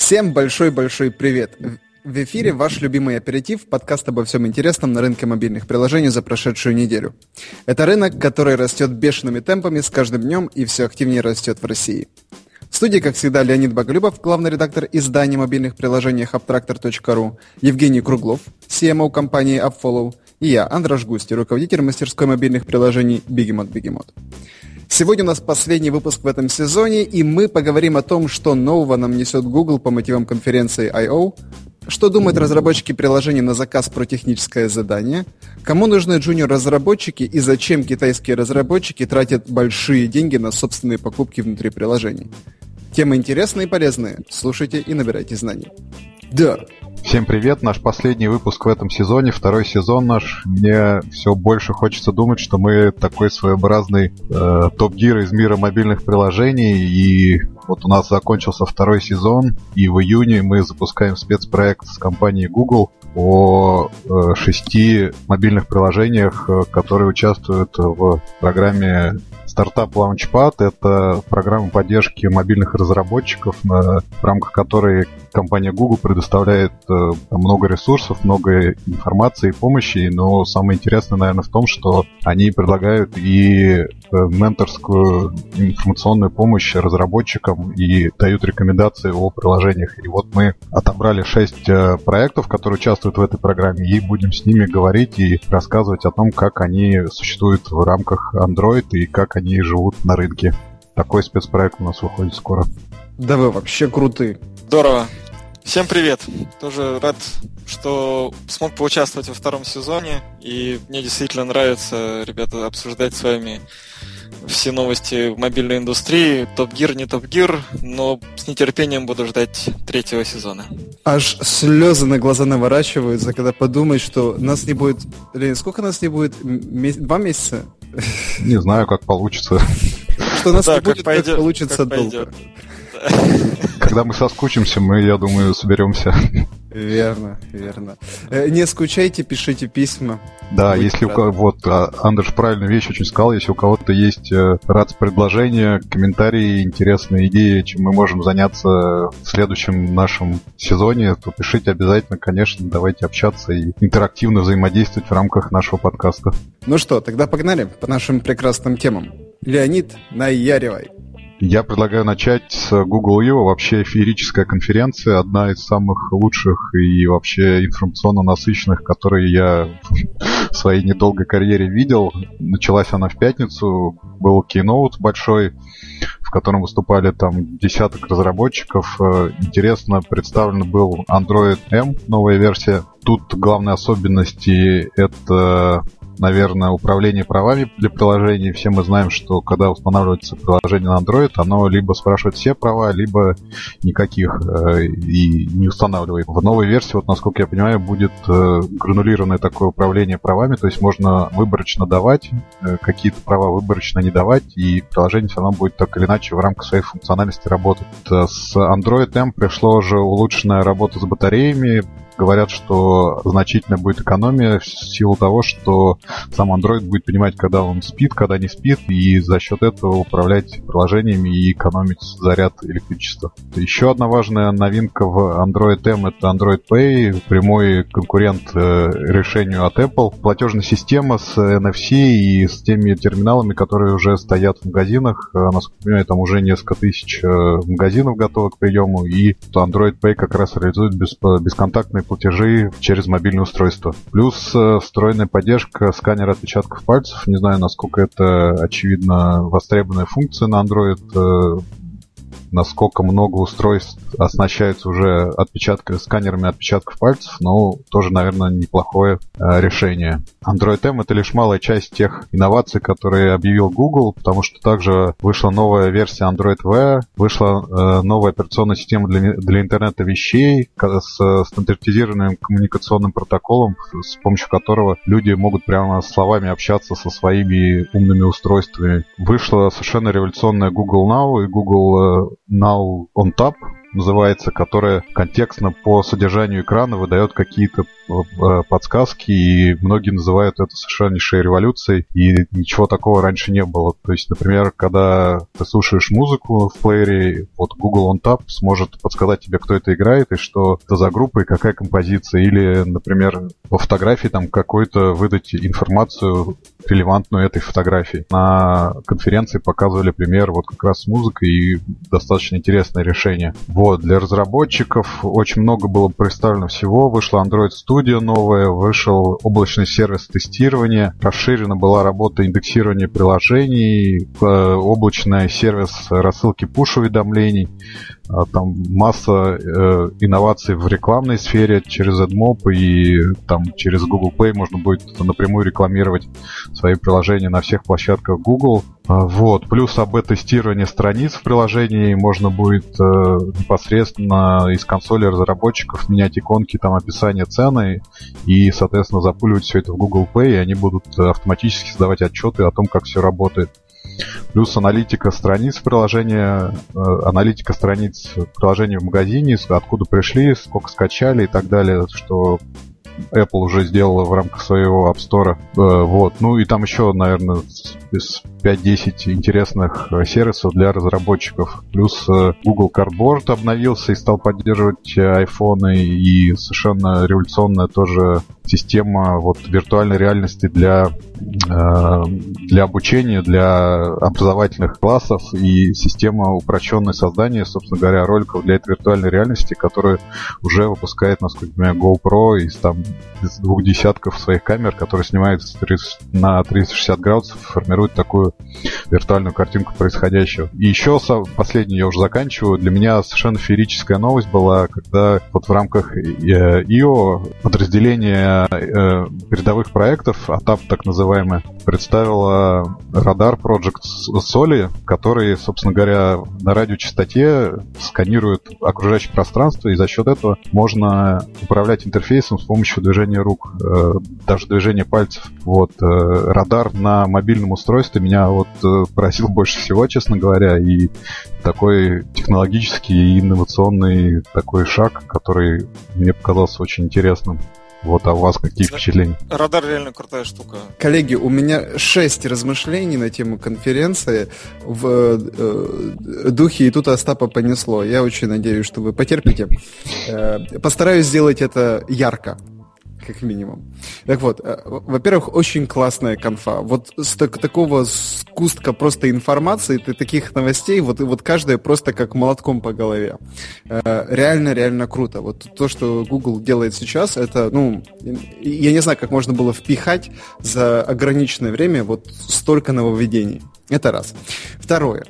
Всем большой-большой привет! В эфире ваш любимый аперитив, подкаст обо всем интересном на рынке мобильных приложений за прошедшую неделю. Это рынок, который растет бешеными темпами с каждым днем и все активнее растет в России. В студии, как всегда, Леонид Боголюбов, главный редактор издания мобильных приложений AppTractor.ru, Евгений Круглов, CMO компании AppFollow, и я, Андрей Жгустир, руководитель мастерской мобильных приложений Bigimod. Сегодня у нас последний выпуск в этом сезоне, и мы поговорим о том, что нового нам несет Google по мотивам конференции I.O., что думают разработчики приложений на заказ про техническое задание, кому нужны джуниор-разработчики и зачем китайские разработчики тратят большие деньги на собственные покупки внутри приложений. Темы интересные и полезные. Слушайте и набирайте знаний. Да. Всем привет, наш последний выпуск в этом сезоне, второй сезон наш. Мне все больше хочется думать, что мы такой своеобразный топ-гир из мира мобильных приложений. И вот у нас закончился второй сезон, и в июне мы запускаем спецпроект с компанией Google о 6 мобильных приложениях, которые участвуют в программе Стартап Launchpad. Это программа поддержки мобильных разработчиков, в рамках которой компания Google предоставляет много ресурсов, много информации и помощи. Но самое интересное, наверное, в том, что они предлагают и менторскую информационную помощь разработчикам и дают рекомендации о приложениях. И вот мы отобрали 6 проектов, которые участвуют в этой программе, и будем с ними говорить и рассказывать о том, как они существуют в рамках Android и как они живут на рынке. Такой спецпроект у нас выходит скоро. Да вы вообще крутые. Здорово. Всем привет. Тоже рад, что смог поучаствовать во втором сезоне. И мне действительно нравится, ребята, обсуждать с вами все новости в мобильной индустрии. Топ-гир, не топ-гир, но с нетерпением буду ждать третьего сезона. Аж слезы на глаза наворачиваются, когда подумаешь, что нас не будет... Лен, сколько нас не будет? 2 месяца? Не знаю, как получится. Что нас не будет, как получится долго. Когда мы соскучимся, мы, я думаю, соберемся. Верно, верно. Не скучайте, пишите письма. Да, будет если рад. У кого... Вот, Андрюш правильную вещь очень сказал. Если у кого-то есть предложения, комментарии, интересные идеи, чем мы можем заняться в следующем нашем сезоне, то пишите обязательно, конечно. Давайте общаться и интерактивно взаимодействовать в рамках нашего подкаста. Ну что, тогда погнали по нашим прекрасным темам. Леонид, наяривай. Я предлагаю начать с Google I/O, вообще феерическая конференция, одна из самых лучших и вообще информационно насыщенных, которые я в своей недолгой карьере видел. Началась она в пятницу, был keynote большой, в котором выступали там десяток разработчиков. Интересно представлен был Android M, новая версия. Тут главные особенности — это... наверное, управление правами для приложений. Все мы знаем, что когда устанавливается приложение на Android, оно либо спрашивает все права, либо никаких и не устанавливает. В новой версии, вот насколько я понимаю, будет гранулированное такое управление правами, то есть можно выборочно давать, какие-то права выборочно не давать, и приложение все равно будет так или иначе в рамках своей функциональности работать. С Android M пришло уже улучшенная работа с батареями. Говорят, что значительно будет экономия в силу того, что сам Android будет понимать, когда он спит, когда не спит, и за счет этого управлять приложениями и экономить заряд электричества. Еще одна важная новинка в Android M — это Android Pay, прямой конкурент решению от Apple. Платежная система с NFC и с теми терминалами, которые уже стоят в магазинах. Насколько я понимаю, там уже несколько тысяч магазинов готовы к приему, и Android Pay как раз реализует бесконтактные платежи через мобильное устройство. Плюс встроенная поддержка сканера отпечатков пальцев. Не знаю, насколько это, очевидно, востребованная функция на Android, насколько много устройств оснащаются уже сканерами отпечатков пальцев, но тоже, наверное, неплохое решение. Android M — это лишь малая часть тех инноваций, которые объявил Google, потому что также вышла новая версия Android Wear, вышла новая операционная система для интернета вещей с стандартизированным коммуникационным протоколом, с помощью которого люди могут прямо словами общаться со своими умными устройствами. Вышла совершенно революционная Google Now и Google Now on Tap, называется, которая контекстно по содержанию экрана выдает какие-то подсказки, и многие называют это совершеннейшей революцией, и ничего такого раньше не было. То есть, например, когда ты слушаешь музыку в плеере, вот Google on Tap сможет подсказать тебе, кто это играет, и что это за группа, и какая композиция. Или, например, по фотографии там какой-то выдать информацию, релевантную этой фотографии. На конференции показывали пример вот как раз с музыкой, и достаточно интересное решение. Вот, для разработчиков очень много было представлено всего. Вышла Android Studio новая, вышел облачный сервис тестирования, расширена была работа индексирования приложений, облачный сервис рассылки пуш-уведомлений, там масса инноваций в рекламной сфере через AdMob, и там через Google Play можно будет напрямую рекламировать свои приложения на всех площадках Google. Вот. Плюс АБ-тестирование страниц в приложении. Можно будет непосредственно из консоли разработчиков менять иконки, там описание цены и, соответственно, запуливать все это в Google Play, и они будут автоматически создавать отчеты о том, как все работает. Плюс аналитика страниц приложения, аналитика страниц приложения в магазине, откуда пришли, сколько скачали и так далее, что Apple уже сделала в рамках своего App Store. Вот. Ну и там еще, наверное, 5-10 интересных сервисов для разработчиков. Плюс Google Cardboard обновился и стал поддерживать iPhone, и совершенно революционная тоже система вот виртуальной реальности для обучения, для образовательных классов, и система упрощенного создания, собственно говоря, роликов для этой виртуальной реальности, которая уже выпускает, насколько я понимаю, GoPro из, там, из 2 десятков своих камер, которые снимают на 360 градусов, формируют такую виртуальную картинку происходящего. И еще последнее, я уже заканчиваю. Для меня совершенно феерическая новость была, когда вот в рамках I.O. подразделение передовых проектов, ATAP так называемое, представила радар Project Soli, который, собственно говоря, на радиочастоте сканирует окружающее пространство, и за счет этого можно управлять интерфейсом с помощью движения рук, даже движения пальцев. Вот. Радар на мобильном устройстве меня вот поразил больше всего, честно говоря, и такой технологический и инновационный такой шаг, который мне показался очень интересным. Вот, а у вас какие впечатления? Радар реально крутая штука. Коллеги, у меня 6 размышлений на тему конференции в духе «И тут Остапа понесло». Я очень надеюсь, что вы потерпите. Постараюсь сделать это ярко, как минимум. Так вот, во-первых, очень классная конфа. Вот с такого сгустка просто информации, таких новостей, вот каждая просто как молотком по голове. Реально-реально круто. Вот то, что Google делает сейчас, это, ну, я не знаю, как можно было впихать за ограниченное время вот столько нововведений. Это раз. Второе.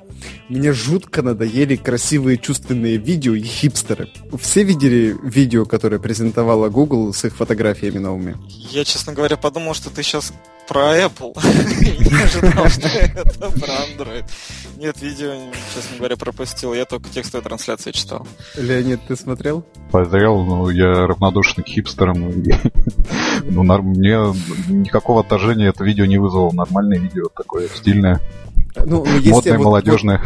Мне жутко надоели красивые чувственные видео и хипстеры. Все видели видео, которое презентовала Google с их фотографиями новыми? Я, честно говоря, подумал, что ты сейчас про Apple. Не ожидал, что это про Android. Нет, видео, честно говоря, пропустил. Я только текстовую трансляцию читал. Леонид, ты смотрел? Смотрел, но я равнодушен к хипстерам. Мне никакого отторжения это видео не вызвало. Нормальное видео такое, стильное. Ну, модные, молодежные.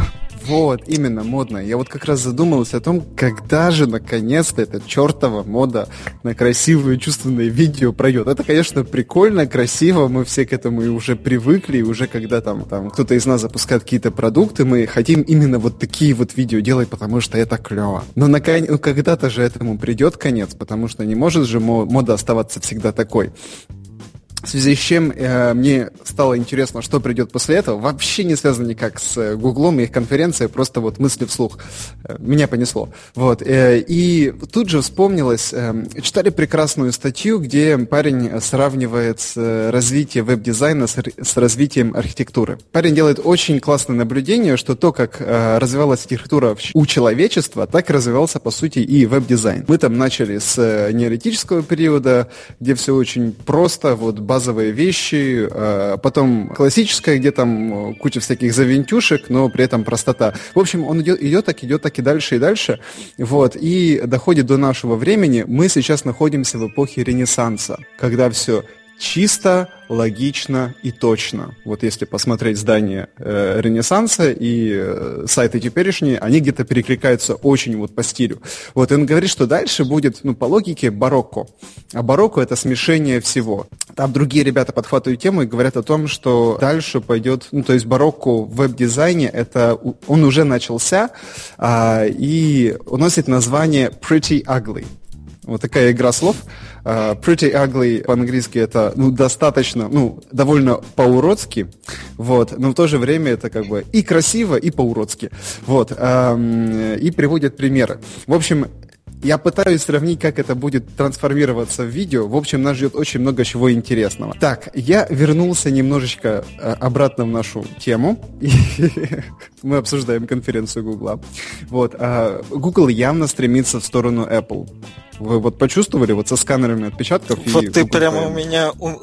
Вот, именно, модно. Я вот как раз задумался о том, когда же наконец-то эта чертова мода на красивые чувственные видео пройдет. Это, конечно, прикольно, красиво, мы все к этому и уже привыкли, и уже когда там кто-то из нас запускает какие-то продукты, мы хотим именно вот такие вот видео делать, потому что это клево. Но ну, когда-то же этому придет конец, потому что не может же мода оставаться всегда такой. В связи с чем мне стало интересно, что придет после этого. Вообще не связано никак с Гуглом и их конференцией, просто вот мысли вслух. Меня понесло. Вот. И тут же вспомнилось, читали прекрасную статью, где парень сравнивает развитие веб-дизайна с развитием архитектуры. Парень делает очень классное наблюдение, что то, как развивалась архитектура у человечества, так и развивался, по сути, и веб-дизайн. Мы там начали с неолитического периода, где все очень просто, вот, базовые вещи, потом классическая, где там куча всяких завинтюшек, но при этом простота. В общем, он идет так и дальше. Вот, и доходит до нашего времени. Мы сейчас находимся в эпохе Ренессанса, когда все чисто, логично и точно. Вот если посмотреть здание Ренессанса и сайты теперешние, они где-то перекликаются очень вот по стилю. Вот он говорит, что дальше будет, ну, по логике, барокко. А барокко — это смешение всего. Там другие ребята подхватывают тему и говорят о том, что дальше пойдет, ну, то есть барокко в веб-дизайне, это он уже начался и носит название «Pretty Ugly». Вот такая игра слов. Pretty ugly по-английски это, ну, достаточно, ну, довольно по-уродски, вот, но в то же время это как бы и красиво, и по-уродски, вот, и приводят примеры. В общем, я пытаюсь сравнить, как это будет трансформироваться в видео. В общем, нас ждет очень много чего интересного. Так, я вернулся немножечко обратно в нашу тему. Мы обсуждаем конференцию Гугла. Вот, Google явно стремится в сторону Apple. Вы вот почувствовали вот со сканерами отпечатков? Вот ты прямо у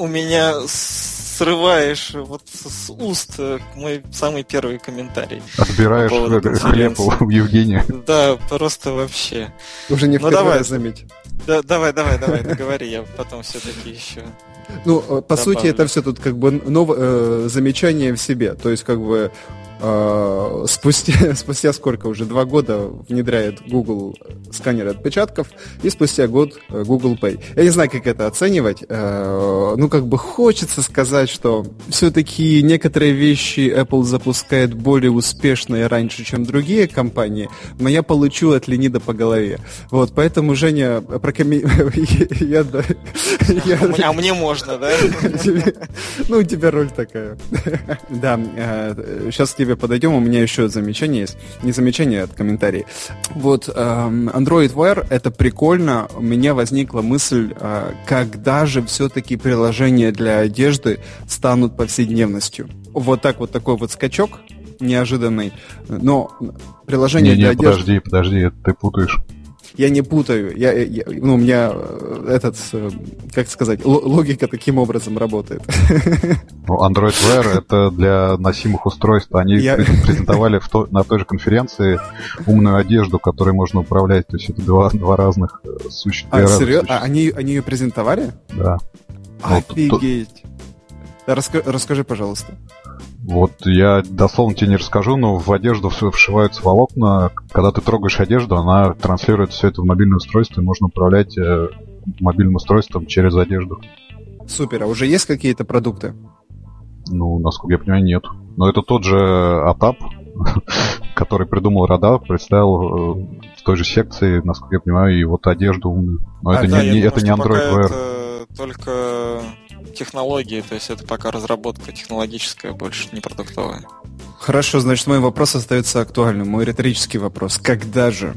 меня срываешь вот с уст мой самый первый комментарий. Отбираешь хлеб у Евгения. Да, просто вообще. Уже не впервые, ну, заметь. Да, давай, договори, я потом все-таки еще... Ну, по добавлю. Сути, это все тут как бы замечание в себе. То есть, как бы, спустя сколько уже, 2 года внедряет Google сканеры отпечатков, и спустя год Google Pay. Я не знаю, как это оценивать. Ну, как бы хочется сказать, что все-таки некоторые вещи Apple запускает более успешно и раньше, чем другие компании, но я получу от Леонида по голове. Вот, поэтому, Женя, А мне можно, да? Ну, у тебя роль такая. Да, сейчас тебе подойдем, у меня еще замечание есть. Не замечание, а комментарий. Вот, Android Wear — это прикольно. У меня возникла мысль, когда же все-таки приложения для одежды станут повседневностью. Вот так вот, такой вот скачок неожиданный. Но приложение для одежды... Подожди, ты путаешь. Я не путаю. У меня этот, как сказать, логика таким образом работает. Android Wear — это для носимых устройств. Они презентовали на той же конференции умную одежду, которой можно управлять. То есть это два разных существа. А, серьезно? Они ее презентовали? Да. Офигеть. Расскажи, пожалуйста. Вот я дословно тебе не расскажу, но в одежду вшиваются волокна. Когда ты трогаешь одежду, она транслирует все это в мобильное устройство, и можно управлять мобильным устройством через одежду. Супер, а уже есть какие-то продукты? Ну, насколько я понимаю, нет. Но это тот же ATAP, который придумал Рада, представил в той же секции, насколько я понимаю, и вот одежду умную. Но это не Android Wear. Только... технологии, то есть это пока разработка технологическая, больше не продуктовая. Хорошо, значит, мой вопрос остается актуальным, мой риторический вопрос. Когда же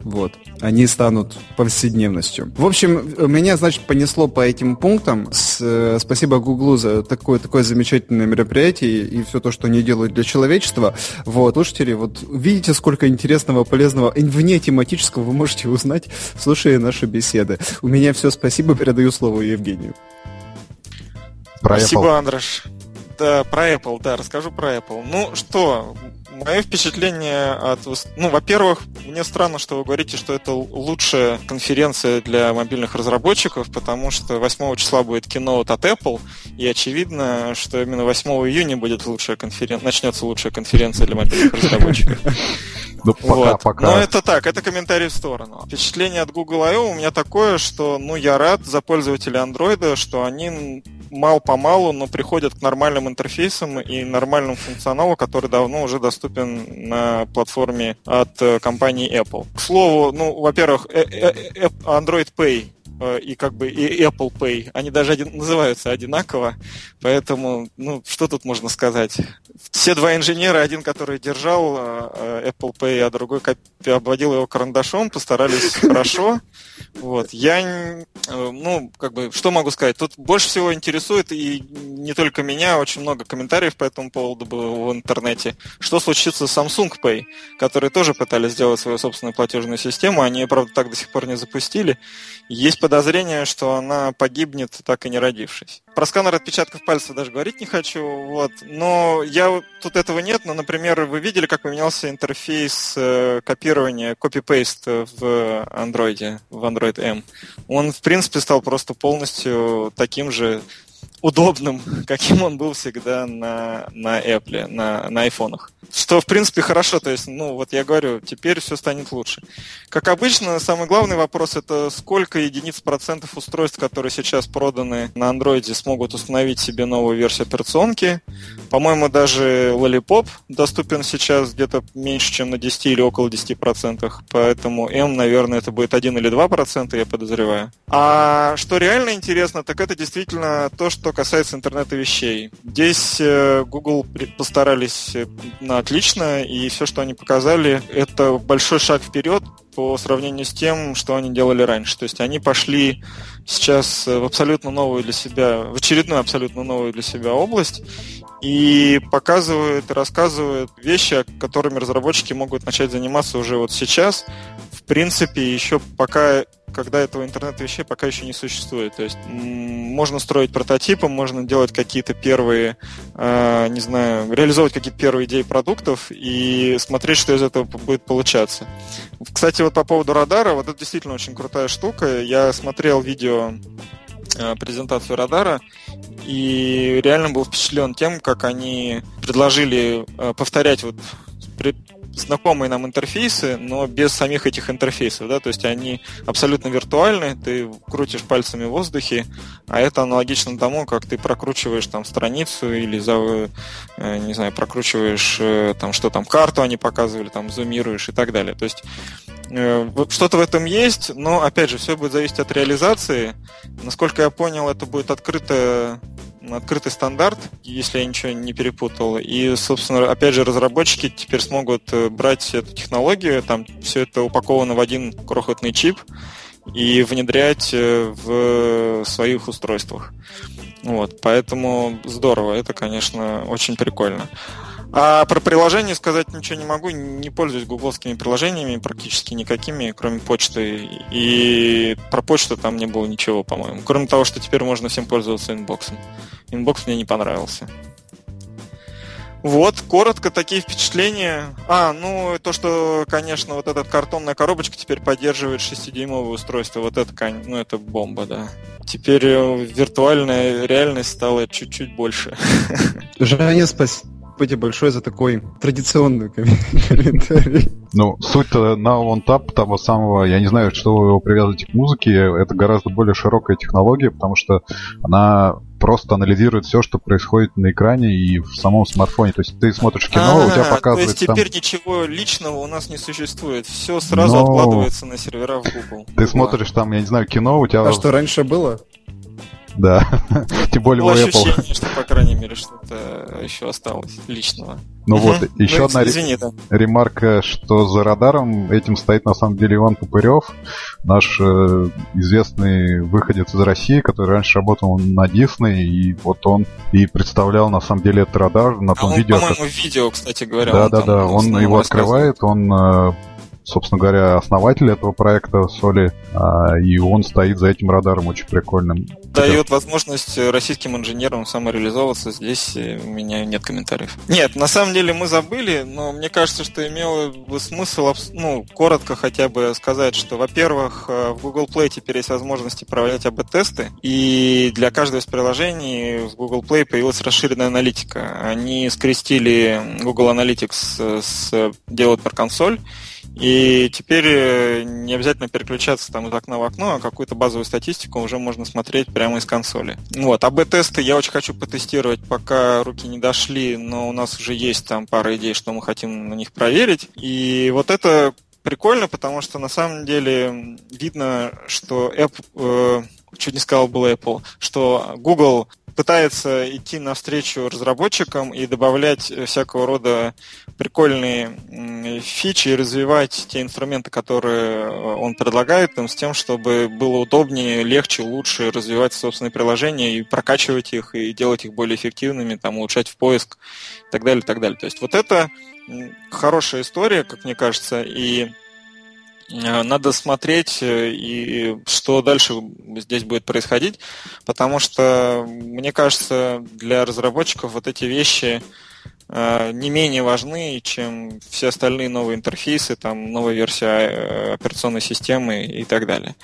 вот они станут повседневностью? В общем, меня, значит, понесло по этим пунктам. Спасибо Гуглу за такое замечательное мероприятие и все то, что они делают для человечества. Вот, слушатели, вот видите, сколько интересного, полезного, вне тематического вы можете узнать, слушая наши беседы. У меня все, спасибо, передаю слово Евгению. Спасибо, Apple. Андрош. Да, про Apple, да, расскажу про Apple. Ну что, мое впечатление от... Ну, во-первых, мне странно, что вы говорите, что это лучшая конференция для мобильных разработчиков, потому что 8 числа будет keynote от Apple, и очевидно, что именно 8 июня будет начнется лучшая конференция для мобильных разработчиков. Ну, пока. Но это так, это комментарий в сторону. Впечатление от Google I.O. у меня такое, что, ну, я рад за пользователей Android, что они мало-помалу, но приходят к нормальным интерфейсам и нормальному функционалу, который давно уже доступен на платформе от компании Apple. К слову, ну, во-первых, Android Pay и как бы и Apple Pay, они даже называются одинаково, поэтому, ну, что тут можно сказать? Все два инженера, один, который держал Apple Pay, а другой обводил его карандашом, постарались хорошо. Вот. Я, ну, как бы, что могу сказать? Тут больше всего интересует, и не только меня, очень много комментариев по этому поводу было в интернете, что случится с Samsung Pay, которые тоже пытались сделать свою собственную платежную систему, они, правда, так до сих пор не запустили. Есть подозрение, что она погибнет, так и не родившись. Про сканер отпечатков пальцев даже говорить не хочу, вот. Но я тут этого нет, но, например, вы видели, как поменялся интерфейс копирования, копипейст в Android, в Android M. Он, в принципе, стал просто полностью таким же, удобным, каким он был всегда на Apple, на айфонах. Что, в принципе, хорошо. То есть, ну, вот я говорю, теперь все станет лучше. Как обычно, самый главный вопрос – это сколько единиц процентов устройств, которые сейчас проданы на Android, смогут установить себе новую версию операционки. По-моему, даже Lollipop доступен сейчас где-то меньше, чем на 10 или около 10%. Поэтому M, наверное, это будет 1 или 2%, я подозреваю. А что реально интересно, так это действительно то, что касается интернета вещей. Здесь Google постарались отлично, и все, что они показали, это большой шаг вперед по сравнению с тем, что они делали раньше. То есть они пошли сейчас в абсолютно новую для себя, в очередную абсолютно новую для себя область и показывают и рассказывают вещи, которыми разработчики могут начать заниматься уже вот сейчас. В принципе, еще пока, когда этого интернета вещей пока еще не существует. То есть можно строить прототипы, можно делать какие-то первые, не знаю, реализовывать какие-то первые идеи продуктов и смотреть, что из этого будет получаться. Кстати, вот по поводу радара, вот это действительно очень крутая штука. Я смотрел видео, презентацию радара, и реально был впечатлен тем, как они предложили повторять вот знакомые нам интерфейсы, но без самих этих интерфейсов, да, то есть они абсолютно виртуальны, ты крутишь пальцами в воздухе, а это аналогично тому, как ты прокручиваешь там страницу или, не знаю, прокручиваешь там, что там, карту они показывали, там, зумируешь и так далее, то есть что-то в этом есть, но, опять же, все будет зависеть от реализации. Насколько я понял, это будет открытый стандарт, если я ничего не перепутал. И, собственно, опять же, разработчики теперь смогут брать эту технологию, там все это упаковано в один крохотный чип и внедрять в своих устройствах. Вот, поэтому здорово, это, конечно, очень прикольно. А про приложения сказать ничего не могу, не пользуюсь гугловскими приложениями практически никакими, кроме почты. И про почту там не было ничего, по-моему. Кроме того, что теперь можно всем пользоваться инбоксом. Инбокс мне не понравился. Вот, коротко, такие впечатления. То, что, конечно, вот эта картонная коробочка теперь поддерживает 6-дюймовое устройство. Вот это, это бомба, да. Теперь виртуальная реальность стала чуть-чуть больше. Женя, спасибо. Спасибо большое за такой традиционный комментарий. Суть-то на OnTap того самого, я не знаю, что вы его привязываете к музыке, это гораздо более широкая технология, потому что она просто анализирует все, что происходит на экране и в самом смартфоне. То есть ты смотришь кино, у тебя показывает... То есть теперь ничего личного у нас не существует. Все сразу откладывается на сервера в Google. Ты смотришь там, я не знаю, кино, у тебя... А что, раньше было? Да, тем более у Apple. Было ощущение, что, по крайней мере, что-то еще осталось личного. Еще одна ремарка, что за радаром этим стоит на самом деле Иван Попырев, наш известный выходец из России, который раньше работал на Disney, и вот он и представлял на самом деле этот радар на том видео. По-моему, видео, кстати говоря. Да, он его открывает, он... собственно говоря, основатель этого проекта Соли, и он стоит за этим радаром очень прикольным. Дает возможность российским инженерам самореализовываться. Здесь у меня нет комментариев. Нет, на самом деле мы забыли, но мне кажется, что имело бы смысл коротко хотя бы сказать, что, во-первых, в Google Play теперь есть возможности проводить АБ-тесты, и для каждого из приложений в Google Play появилась расширенная аналитика. Они скрестили Google Analytics с Developer Console, и теперь не обязательно переключаться там из окна в окно, а какую-то базовую статистику уже можно смотреть прямо из консоли. АБ-тесты я очень хочу потестировать, пока руки не дошли, но у нас уже есть там пара идей, что мы хотим на них проверить. И вот это прикольно, потому что на самом деле видно, что что Google пытается идти навстречу разработчикам и добавлять всякого рода прикольные фичи и развивать те инструменты, которые он предлагает им, с тем, чтобы было удобнее, легче, лучше развивать собственные приложения и прокачивать их, и делать их более эффективными, там, улучшать в поиск и так далее, и так далее. То есть вот это хорошая история, как мне кажется, и надо смотреть, и что дальше здесь будет происходить, потому что, мне кажется, для разработчиков вот эти вещи не менее важны, чем все остальные новые интерфейсы, там, новая версия операционной системы и так далее.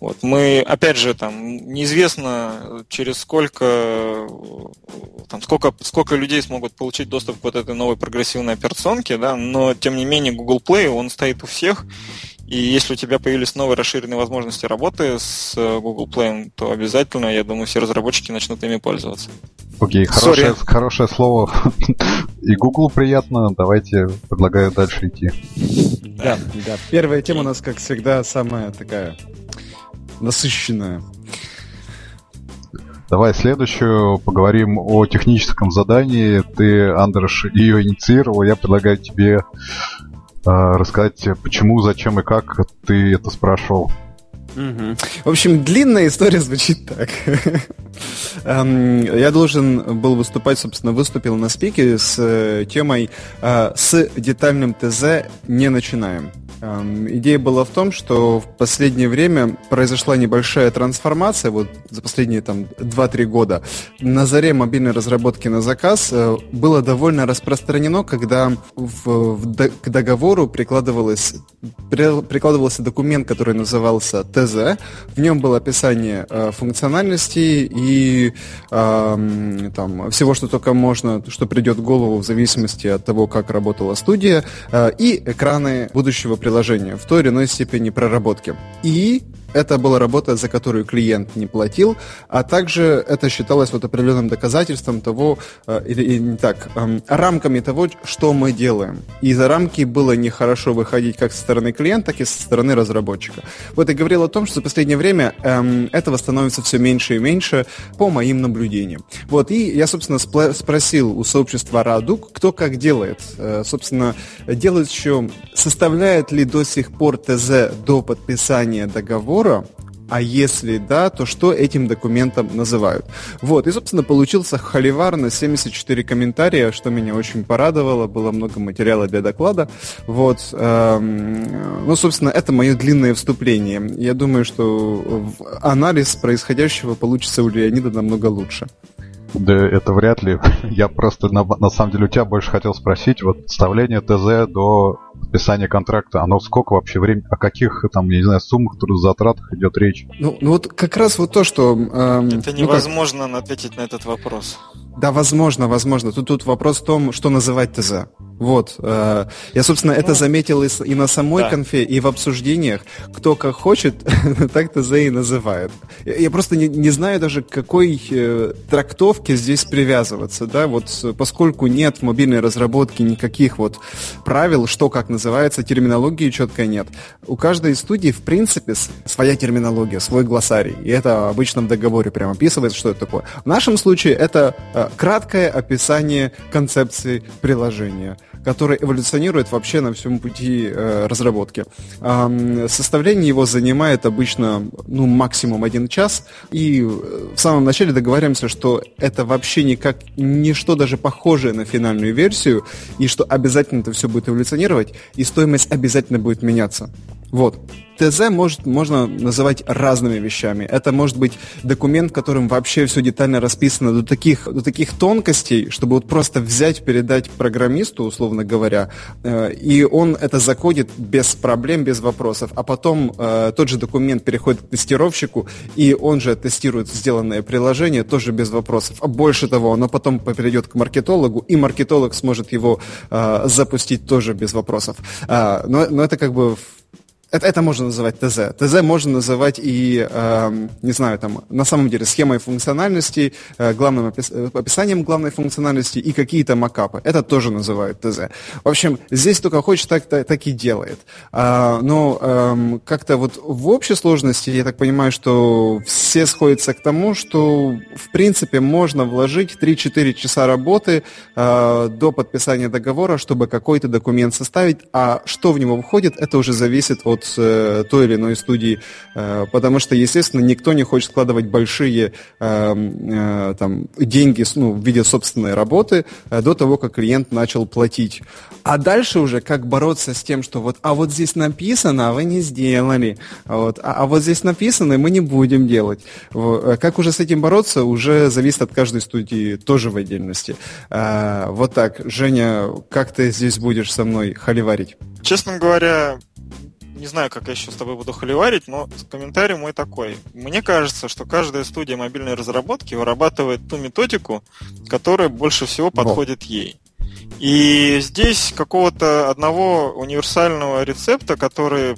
Вот. Мы, опять же, там, неизвестно, через сколько людей смогут получить доступ к вот этой новой прогрессивной операционке, да, но, тем не менее, Google Play, он стоит у всех, и если у тебя появились новые расширенные возможности работы с Google Play, то обязательно, я думаю, все разработчики начнут ими пользоваться. Окей, хорошее слово. И Google приятно. Давайте, предлагаю дальше идти. Да. Первая тема у нас, как всегда, самая такая насыщенная. Давай следующую поговорим о техническом задании. Ты, Андрюш, ее инициировал. Я предлагаю тебе рассказать, почему, зачем и как ты это спрашивал. Угу. В общем, длинная история звучит так. Я должен был выступать, собственно, выступил на спике с темой «С детальным ТЗ не начинаем». Идея была в том, что в последнее время произошла небольшая трансформация, вот за последние там, 2-3 года. На заре мобильной разработки на заказ было довольно распространено, когда к договору прикладывался документ, который назывался ТЗ. В нем было описание функциональности и там, всего, что только можно, что придет в голову в зависимости от того, как работала студия, и экраны будущего приложения в той или иной степени проработки. И это была работа, за которую клиент не платил, а также это считалось вот определенным доказательством того, рамками того, что мы делаем. И за рамки было нехорошо выходить как со стороны клиента, так и со стороны разработчика. Вот и говорил о том, что за последнее время этого становится все меньше и меньше, по моим наблюдениям. Вот, и я, собственно, спросил у сообщества Радуг, кто как делает. Делают еще, составляет ли до сих пор ТЗ до подписания договора, а если да, то что этим документом называют? Вот, и, собственно, получился холивар на 74 комментария, что меня очень порадовало, было много материала для доклада. Вот, собственно, это мое длинное вступление. Я думаю, что анализ происходящего получится у Леонида намного лучше. Да, это вряд ли. Я просто, на самом деле, у тебя больше хотел спросить, вот составление ТЗ до подписания контракта, оно сколько вообще времени, о каких, там, я не знаю, суммах, трудозатратах идет речь? Ну вот как раз вот то, что... это невозможно ответить на этот вопрос. Да, возможно. Тут вопрос в том, что называть ТЗ. Вот. Я, собственно, это заметил и на самой конфе, и в обсуждениях. Кто как хочет, так ТЗ и называет. Я просто не знаю даже, к какой трактовке здесь привязываться. Да? Вот, поскольку нет в мобильной разработке никаких вот правил, что как называется, терминологии четко нет. У каждой студии, в принципе, своя терминология, свой глоссарий. И это обычно в договоре прямо описывается, что это такое. В нашем случае это краткое описание концепции приложения, который эволюционирует вообще на всем пути разработки. Составление его занимает обычно максимум 1 час, и в самом начале договариваемся, что это вообще ничто даже похожее на финальную версию, и что обязательно это все будет эволюционировать, и стоимость обязательно будет меняться. Вот. ТЗ можно называть разными вещами. Это может быть документ, в котором вообще все детально расписано до таких тонкостей, чтобы вот просто взять, передать программисту, условно говоря, и он это закодит без проблем, без вопросов. А потом тот же документ переходит к тестировщику, и он же тестирует сделанное приложение тоже без вопросов. А больше того, оно потом перейдет к маркетологу, и маркетолог сможет его запустить тоже без вопросов. Но это как бы... Это можно называть ТЗ. ТЗ можно называть и, на самом деле, схемой функциональности, главным описанием главной функциональности и какие-то макапы. Это тоже называют ТЗ. В общем, здесь только хочешь, так и делает. Но как-то вот в общей сложности, я так понимаю, что все сходятся к тому, что, в принципе, можно вложить 3-4 часа работы до подписания договора, чтобы какой-то документ составить, а что в него входит, это уже зависит от от той или иной студии, потому что, естественно, никто не хочет вкладывать большие там, деньги в виде собственной работы до того, как клиент начал платить. А дальше уже как бороться с тем, что вот, а вот здесь написано, а вы не сделали, вот, а вот здесь написано, и мы не будем делать. Как уже с этим бороться, уже зависит от каждой студии тоже в отдельности. Вот так. Женя, как ты здесь будешь со мной холиварить? Честно говоря, не знаю, как я еще с тобой буду холиварить, но комментарий мой такой. Мне кажется, что каждая студия мобильной разработки вырабатывает ту методику, которая больше всего подходит ей. И здесь какого-то одного универсального рецепта, который,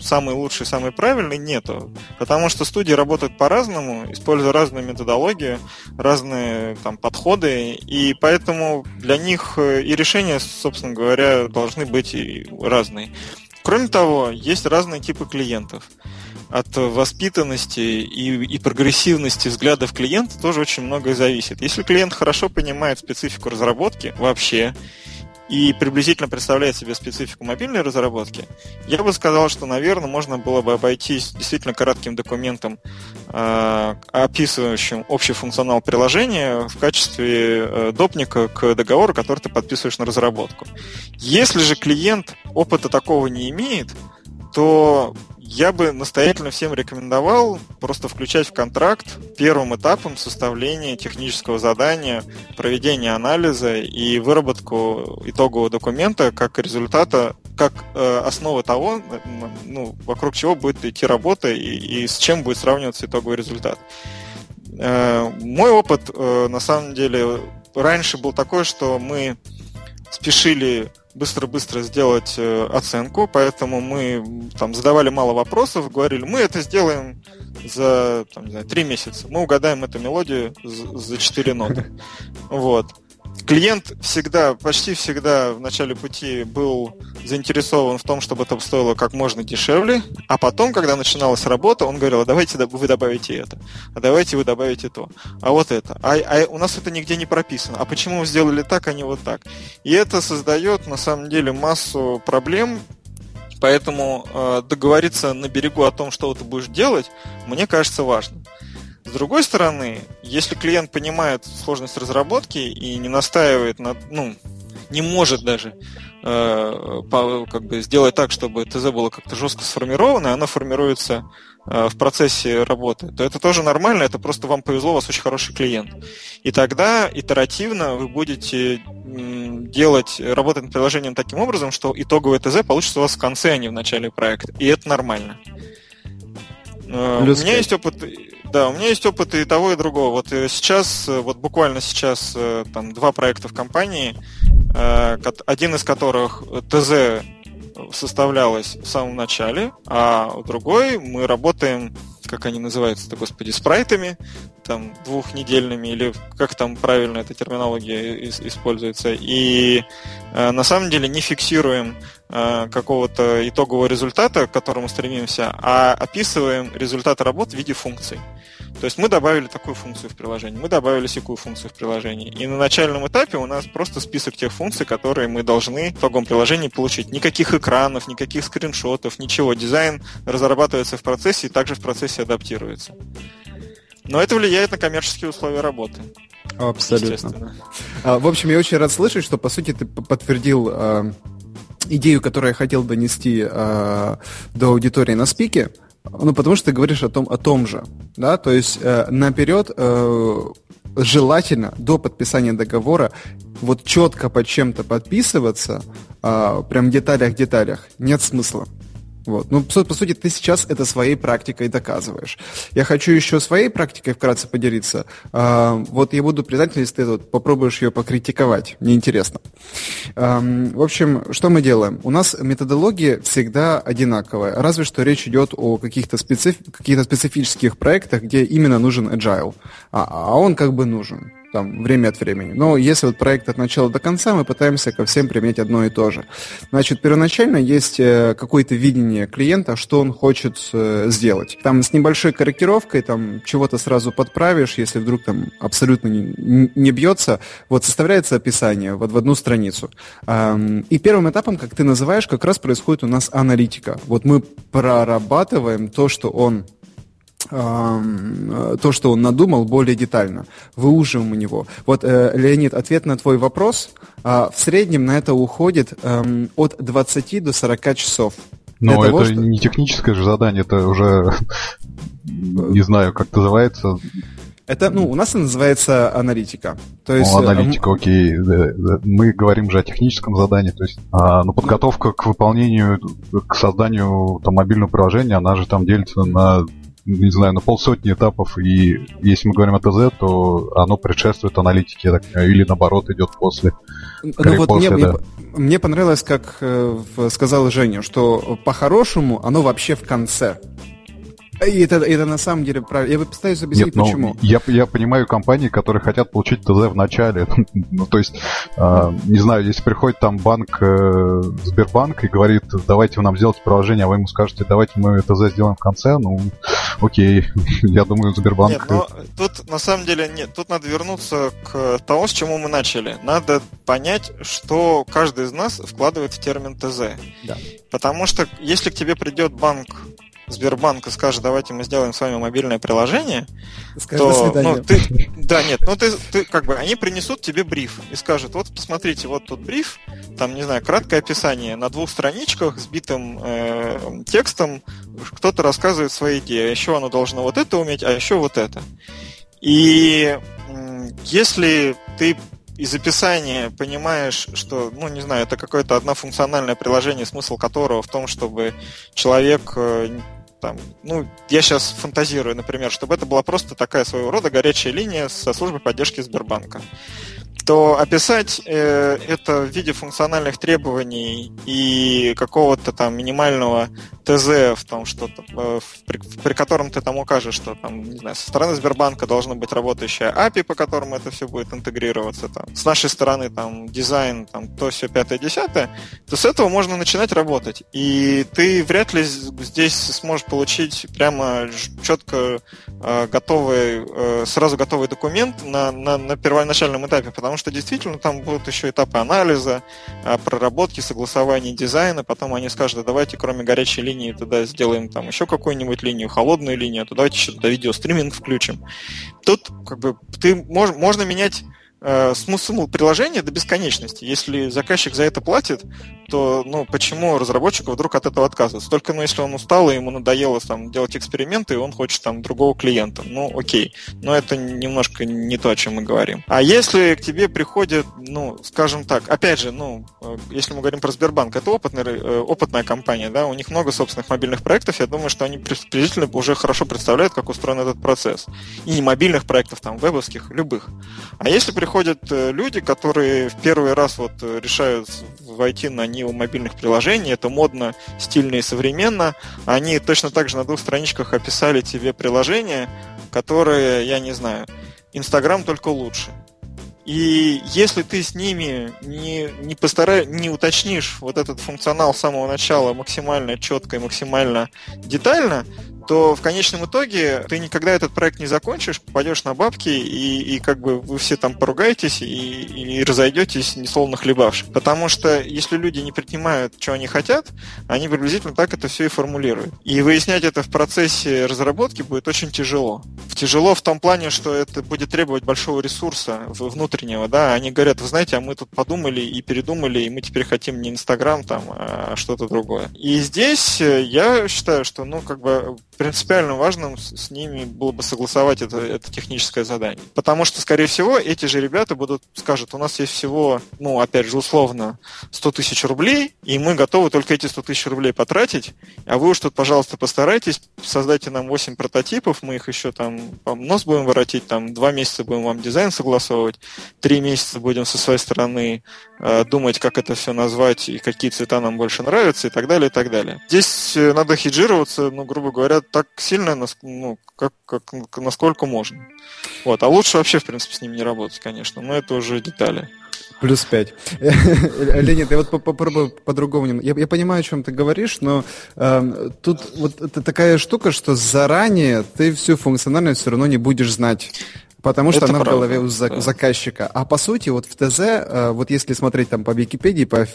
самый лучший, самый правильный, нету. Потому что студии работают по-разному, используя разную методологию, разные там подходы, и поэтому для них и решения, собственно говоря, должны быть и разные. Кроме того, есть разные типы клиентов. От воспитанности и прогрессивности взглядов клиента тоже очень многое зависит. Если клиент хорошо понимает специфику разработки вообще и приблизительно представляет себе специфику мобильной разработки, я бы сказал, что, наверное, можно было бы обойтись действительно коротким документом, описывающим общий функционал приложения в качестве допника к договору, который ты подписываешь на разработку. Если же клиент опыта такого не имеет, то я бы настоятельно всем рекомендовал просто включать в контракт первым этапом составление технического задания, проведение анализа и выработку итогового документа как результата, как основа того, вокруг чего будет идти работа и с чем будет сравниваться итоговый результат. Мой опыт, на самом деле, раньше был такой, что мы спешили быстро-быстро сделать оценку, поэтому мы там задавали мало вопросов, говорили, мы это сделаем за 3 месяца, мы угадаем эту мелодию за 4 ноты. Вот. Клиент всегда, почти всегда в начале пути был заинтересован в том, чтобы это стоило как можно дешевле, а потом, когда начиналась работа, он говорил, а давайте вы добавите это, а давайте вы добавите то, а вот это, а у нас это нигде не прописано, а почему вы сделали так, а не вот так. И это создает, на самом деле, массу проблем, поэтому договориться на берегу о том, что ты будешь делать, мне кажется, важно. С другой стороны, если клиент понимает сложность разработки и не настаивает на, не может даже сделать так, чтобы ТЗ было как-то жестко сформировано, оно формируется в процессе работы, то это тоже нормально, это просто вам повезло, у вас очень хороший клиент. И тогда итеративно вы будете работать над приложением таким образом, что итоговое ТЗ получится у вас в конце, а не в начале проекта. И это нормально. У меня есть опыт... Да, у меня есть опыт и того, и другого. Вот сейчас, буквально сейчас, там 2 проекта в компании, один из которых ТЗ составлялось в самом начале, а другой мы работаем, как они называются-то, господи, спрайтами, там, 2-недельными, или как там правильно эта терминология используется, и на самом деле не фиксируем какого-то итогового результата, к которому стремимся, а описываем результат работ в виде функций. То есть мы добавили такую функцию в приложение, мы добавили сякую функцию в приложение, и на начальном этапе у нас просто список тех функций, которые мы должны в итоговом приложении получить. Никаких экранов, никаких скриншотов, ничего. Дизайн разрабатывается в процессе и также в процессе адаптируется. Но это влияет на коммерческие условия работы. Абсолютно. В общем, я очень рад слышать, что, по сути, ты подтвердил идею, которую я хотел донести до аудитории на спике. Потому что ты говоришь о том же. Да? То есть наперед желательно до подписания договора вот четко под чем-то подписываться, прям в деталях-деталях, нет смысла. Вот. По сути, ты сейчас это своей практикой доказываешь. Я хочу еще своей практикой вкратце поделиться. Вот я буду признателен, если ты попробуешь ее покритиковать. Мне интересно. В общем, что мы делаем? У нас методология всегда одинаковая, разве что речь идет о каких-то специфических проектах, где именно нужен agile. А он как бы нужен. там, время от времени. Но если вот проект от начала до конца, мы пытаемся ко всем применять одно и то же. Значит, первоначально есть какое-то видение клиента, что он хочет сделать. Там с небольшой корректировкой там чего-то сразу подправишь, если вдруг там абсолютно не бьется. Вот составляется описание вот в одну страницу. И первым этапом, как ты называешь, как раз происходит у нас аналитика. Вот мы прорабатываем то, что он надумал, более детально. Выуживаем у него. Вот, Леонид, ответ на твой вопрос. В среднем на это уходит от 20 до 40 часов. Но это что... не техническое же задание, это уже, не знаю, как называется... Это, у нас это называется аналитика. То есть, аналитика, окей. Мы говорим же о техническом задании. То есть, подготовка к выполнению, к созданию там, мобильного приложения, она же там делится на... не знаю, на полсотни этапов, и если мы говорим о ТЗ, то оно предшествует аналитике, я так понимаю, или наоборот идет после. Мне понравилось, как сказала Женя, что по-хорошему оно вообще в конце. И это на самом деле правильно. Я пытаюсь объяснить, почему. Я понимаю компании, которые хотят получить ТЗ в начале. То есть, не знаю, если приходит там банк Сбербанк и говорит, давайте вы нам сделайте приложение, а вы ему скажете, давайте мы ТЗ сделаем в конце, окей, я думаю, Сбербанк... Нет, но тут на самом деле нет. Тут надо вернуться к тому, с чему мы начали. Надо понять, что каждый из нас вкладывает в термин ТЗ. Да. Потому что если к тебе придет банк Сбербанк и скажет, давайте мы сделаем с вами мобильное приложение, то, ты как бы они принесут тебе бриф и скажут, вот посмотрите, вот тут бриф, там, не знаю, краткое описание на 2 страничках с битым текстом, кто-то рассказывает свои идеи, а еще оно должно вот это уметь, а еще вот это. И если ты из описания понимаешь, что, это какое-то однофункциональное приложение, смысл которого в том, чтобы человек... я сейчас фантазирую, например, чтобы это была просто такая своего рода горячая линия со службой поддержки Сбербанка, то описать это в виде функциональных требований и какого-то там минимального ТЗ, в том, что, при котором ты там укажешь, что там, не знаю, со стороны Сбербанка должна быть работающая API, по которому это все будет интегрироваться, там, с нашей стороны там, дизайн, там, то, все, 5-10, то с этого можно начинать работать. И ты вряд ли здесь сможешь получить прямо четко готовый документ на первоначальном этапе, потому что действительно там будут еще этапы анализа, проработки, согласования дизайна, потом они скажут, давайте кроме горячей линии тогда сделаем там еще какую-нибудь линию, холодную линию, то давайте еще туда видеостриминг включим. Тут как бы можно менять смысл приложения до бесконечности. Если заказчик за это платит, то почему разработчику вдруг от этого отказываться? Только если он устал и ему надоело там, делать эксперименты, и он хочет там другого клиента. Окей. Но это немножко не то, о чем мы говорим. А если к тебе приходит, скажем так, опять же, если мы говорим про Сбербанк, это опытная компания, да, у них много собственных мобильных проектов, я думаю, что они приблизительно уже хорошо представляют, как устроен этот процесс. И не мобильных проектов, там, вебовских, любых. А если приходят люди, которые в первый раз решают войти на ниву мобильных приложений, это модно, стильно и современно, они точно так же на 2 страничках описали тебе приложения, которые, я не знаю, Инстаграм только лучше. И если ты с ними не уточнишь вот этот функционал с самого начала максимально четко и максимально детально, то в конечном итоге ты никогда этот проект не закончишь, попадешь на бабки, и как бы вы все там поругаетесь и разойдетесь, не словно хлебавши. Потому что если люди не принимают, что они хотят, они приблизительно так это все и формулируют. И выяснять это в процессе разработки будет очень тяжело. Тяжело в том плане, что это будет требовать большого ресурса внутреннего. Да, они говорят, вы знаете, а мы тут подумали и передумали, и мы теперь хотим не Инстаграм, а что-то другое. И здесь я считаю, что принципиально важным с ними было бы согласовать это техническое задание. Потому что, скорее всего, эти же ребята скажут, у нас есть всего, опять же, условно, 100 тысяч рублей, и мы готовы только эти 100 тысяч рублей потратить, а вы уж тут, пожалуйста, постарайтесь, создайте нам 8 прототипов, мы их еще вам нос будем воротить, 2 месяца будем вам дизайн согласовывать, 3 месяца будем со своей стороны думать, как это все назвать и какие цвета нам больше нравятся, и так далее, и так далее. Здесь надо хеджироваться, грубо говоря, так сильно, ну, как, насколько можно. Вот. А лучше вообще, в принципе, с ним не работать, конечно, но это уже детали. Плюс 5. Леонид, я вот попробую по-другому. Я понимаю, о чем ты говоришь, но тут вот это такая штука, что заранее ты всю функциональность все равно не будешь знать. Потому что это она правда в голове у заказчика. А по сути, вот в ТЗ, вот если смотреть там по Википедии, по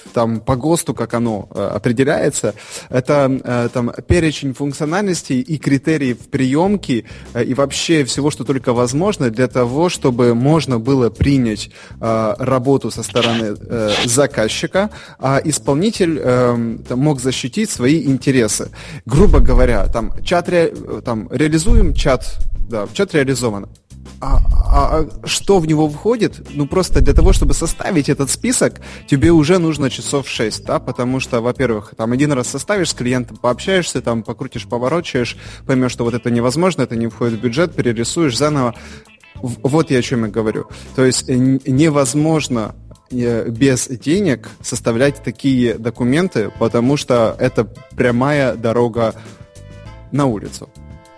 ГОСТу, как оно определяется, это там перечень функциональностей и критериев приемки и вообще всего, что только возможно для того, чтобы можно было принять работу со стороны заказчика, а исполнитель мог защитить свои интересы. Грубо говоря, там чат реализуем чат, да, чат реализован. А что в него входит? Ну, просто для того, чтобы составить этот список, тебе уже нужно часов 6, да, потому что, во-первых, там один раз составишь, с клиентом пообщаешься, там покрутишь, поворочаешь, поймешь, что вот это невозможно, это не входит в бюджет, перерисуешь заново. Вот я о чем я говорю. То есть невозможно без денег составлять такие документы, потому что это прямая дорога на улицу.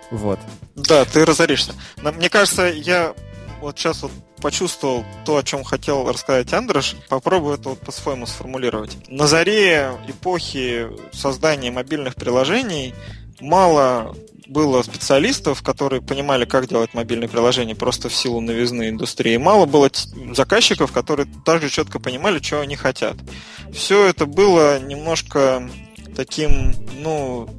Вот. Да, ты разоришься. Мне кажется, я вот сейчас вот почувствовал то, о чем хотел рассказать Андрюш. Попробую это вот по-своему сформулировать. На заре эпохи создания мобильных приложений мало было специалистов, которые понимали, как делать мобильные приложения просто в силу новизны индустрии. Мало было заказчиков, которые также четко понимали, чего они хотят. Все это было немножко таким, ну...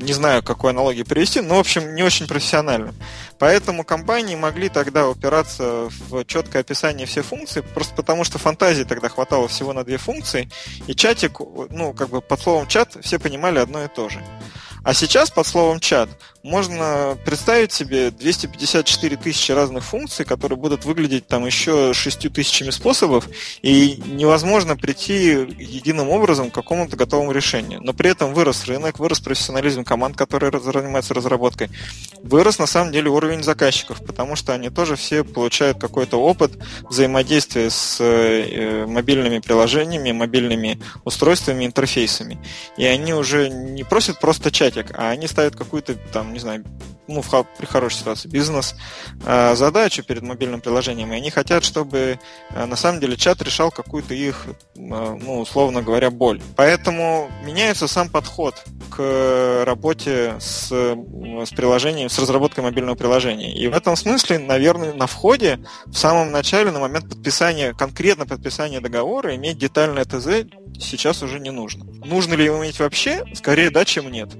не знаю, какую аналогию привести, но, в общем, не очень профессионально. Поэтому компании могли тогда упираться в четкое описание всех функций, просто потому что фантазии тогда хватало всего на 2 функции, и чатик, ну, как бы под словом чат все понимали одно и то же. А сейчас под словом чат можно представить себе 254 тысячи разных функций, которые будут выглядеть там еще 6000 способов, и невозможно прийти единым образом к какому-то готовому решению. Но при этом вырос рынок, вырос профессионализм команд, которые занимаются разработкой, вырос на самом деле уровень заказчиков, потому что они тоже все получают какой-то опыт взаимодействия с мобильными приложениями, мобильными устройствами, интерфейсами. И они уже не просят просто чат, а они ставят какую-то, там, не знаю, ну, при хорошей ситуации, бизнес-задачу перед мобильным приложением, и они хотят, чтобы на самом деле чат решал какую-то их, ну, условно говоря, боль. Поэтому меняется сам подход к работе с приложением, с разработкой мобильного приложения. И в этом смысле, наверное, на входе, в самом начале, на момент подписания, конкретно подписания договора, иметь детальное ТЗ сейчас уже не нужно. Нужно ли его иметь вообще? Скорее да, чем нет.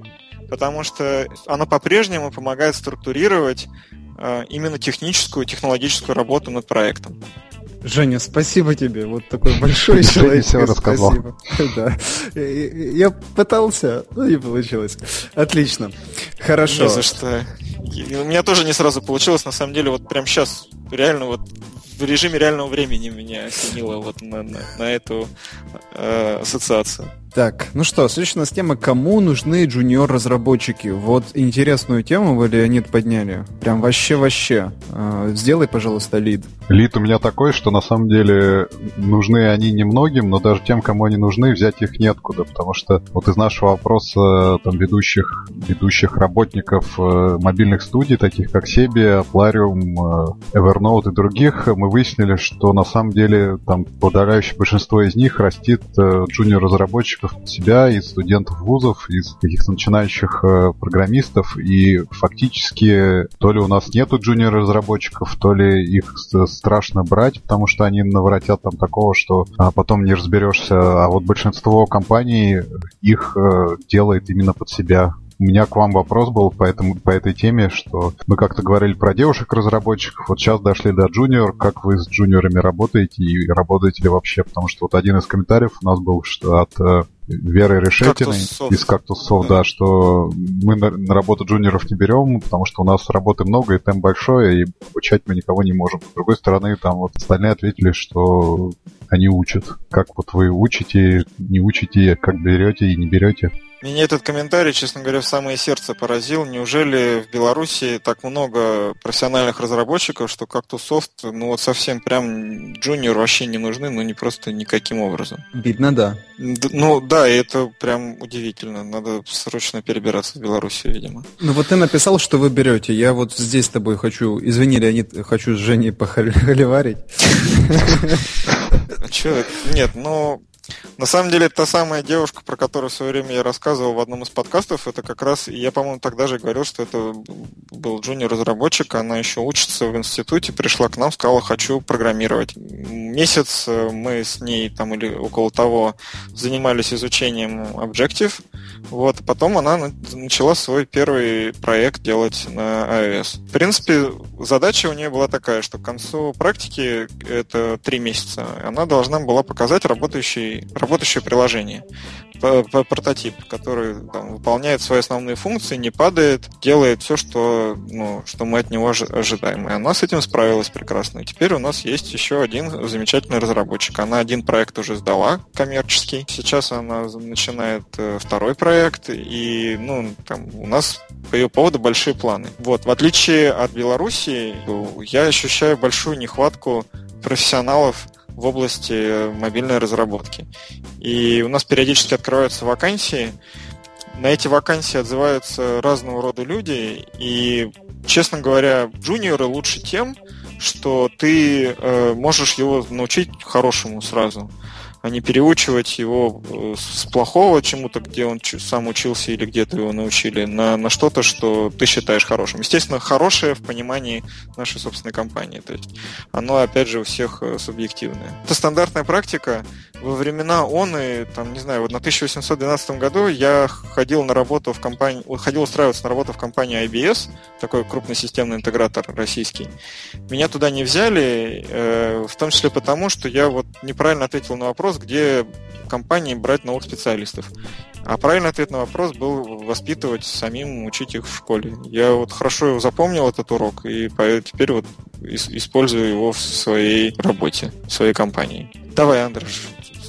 Потому что она по-прежнему помогает структурировать именно техническую, технологическую работу над проектом. Женя, спасибо тебе, вот такой большой человек. Все рассказал. Да. Я пытался, но не получилось. Отлично, хорошо. Не за что. У меня тоже не сразу получилось, на самом деле, вот прямо сейчас, реально вот в режиме реального времени меня осенило вот на эту ассоциацию. Так, ну что, следующая у нас тема, кому нужны джуниор-разработчики. Вот интересную тему вы, Леонид, подняли. Прям вообще. Сделай, пожалуйста, лид. Лид у меня такой, что на самом деле нужны они немногим, но даже тем, кому они нужны, взять их неоткуда. Потому что вот из нашего опроса там, ведущих работников мобильных студий, таких как Sebi, Applarium, Evernote и других, мы выяснили, что на самом деле там подавляющее большинство из них растит джуниор-разработчиков себя, из студентов вузов, из каких-то начинающих программистов, и фактически то ли у нас нету джуниор-разработчиков, то ли их страшно брать, потому что они наворотят там такого, что потом не разберешься. А вот большинство компаний их делает именно под себя. У меня к вам вопрос был по этой теме, что мы как-то говорили про девушек-разработчиков, вот сейчас дошли до джуниор, как вы с джуниорами работаете и работаете ли вообще, потому что вот один из комментариев у нас был, что от Веры Решетиной из «Кактус-Софт», да, что мы на работу джуниоров не берем, потому что у нас работы много и темп большой, и обучать мы никого не можем. С другой стороны, там вот остальные ответили, что они учат. Как вот вы учите, не учите, как берете и не берете? Меня этот комментарий, честно говоря, в самое сердце поразил. Неужели в Беларуси так много профессиональных разработчиков, что как-то софт, ну вот совсем прям джуниор вообще не нужны, ну не просто никаким образом. Видно, да. Ну да, и это прям удивительно. Надо срочно перебираться в Белоруссию, видимо. Ну вот ты написал, что вы берете. Я вот здесь с тобой хочу, извини, Леонид, хочу с Женей похоливарить. Че? Нет, ну... На самом деле, та самая девушка, про которую в свое время я рассказывал в одном из подкастов, это как раз, я, по-моему, тогда же говорил, что это был джуниор-разработчик, она еще учится в институте, пришла к нам, сказала, хочу программировать. Месяц мы с ней, там, или около того, занимались изучением Objective, вот, потом она начала свой первый проект делать на iOS. В принципе, задача у нее была такая, что к концу практики, это 3 месяца, она должна была показать работающее приложение, прототип, который там выполняет свои основные функции, не падает, делает все, что мы от него ожидаем. И она с этим справилась прекрасно. И теперь у нас есть еще один замечательный разработчик. Она один проект уже сдала, коммерческий. Сейчас она начинает второй проект, и у нас по ее поводу большие планы. Вот. В отличие от Белоруссии, я ощущаю большую нехватку профессионалов в области мобильной разработки. И у нас периодически открываются вакансии. На эти вакансии отзываются разного рода люди. И, честно говоря, джуниоры лучше тем, что ты можешь его научить хорошему сразу, а не переучивать его с плохого чему-то, где он сам учился или где-то его научили, на что-то, что ты считаешь хорошим. Естественно, хорошее в понимании нашей собственной компании. То есть оно, опять же, у всех субъективное. Это стандартная практика. Во времена ОНы, там, не знаю, вот на 1812 году я ходил устраиваться на работу в компанию IBS, такой крупный системный интегратор российский. Меня туда не взяли, в том числе потому, что я вот неправильно ответил на вопрос, где компании брать новых специалистов. А правильный ответ на вопрос был воспитывать самим, учить их в школе. Я вот хорошо запомнил этот урок, и теперь вот использую его в своей работе, в своей компании. Давай, Андрюш,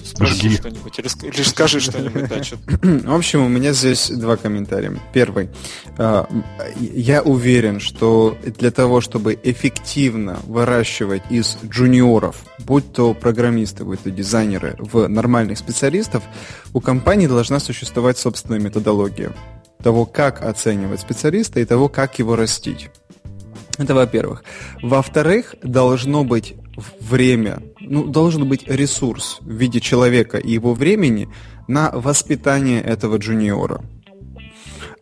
спроси что-нибудь, или скажи что-нибудь. Да, в общем, у меня здесь 2 комментария. Первый. Я уверен, что для того, чтобы эффективно выращивать из джуниоров, будь то программисты, будь то дизайнеры, в нормальных специалистов, у компании должна существовать собственная методология того, как оценивать специалиста и того, как его растить. Это во-первых. Во-вторых, должно быть время, должен быть ресурс в виде человека и его времени на воспитание этого джуниора.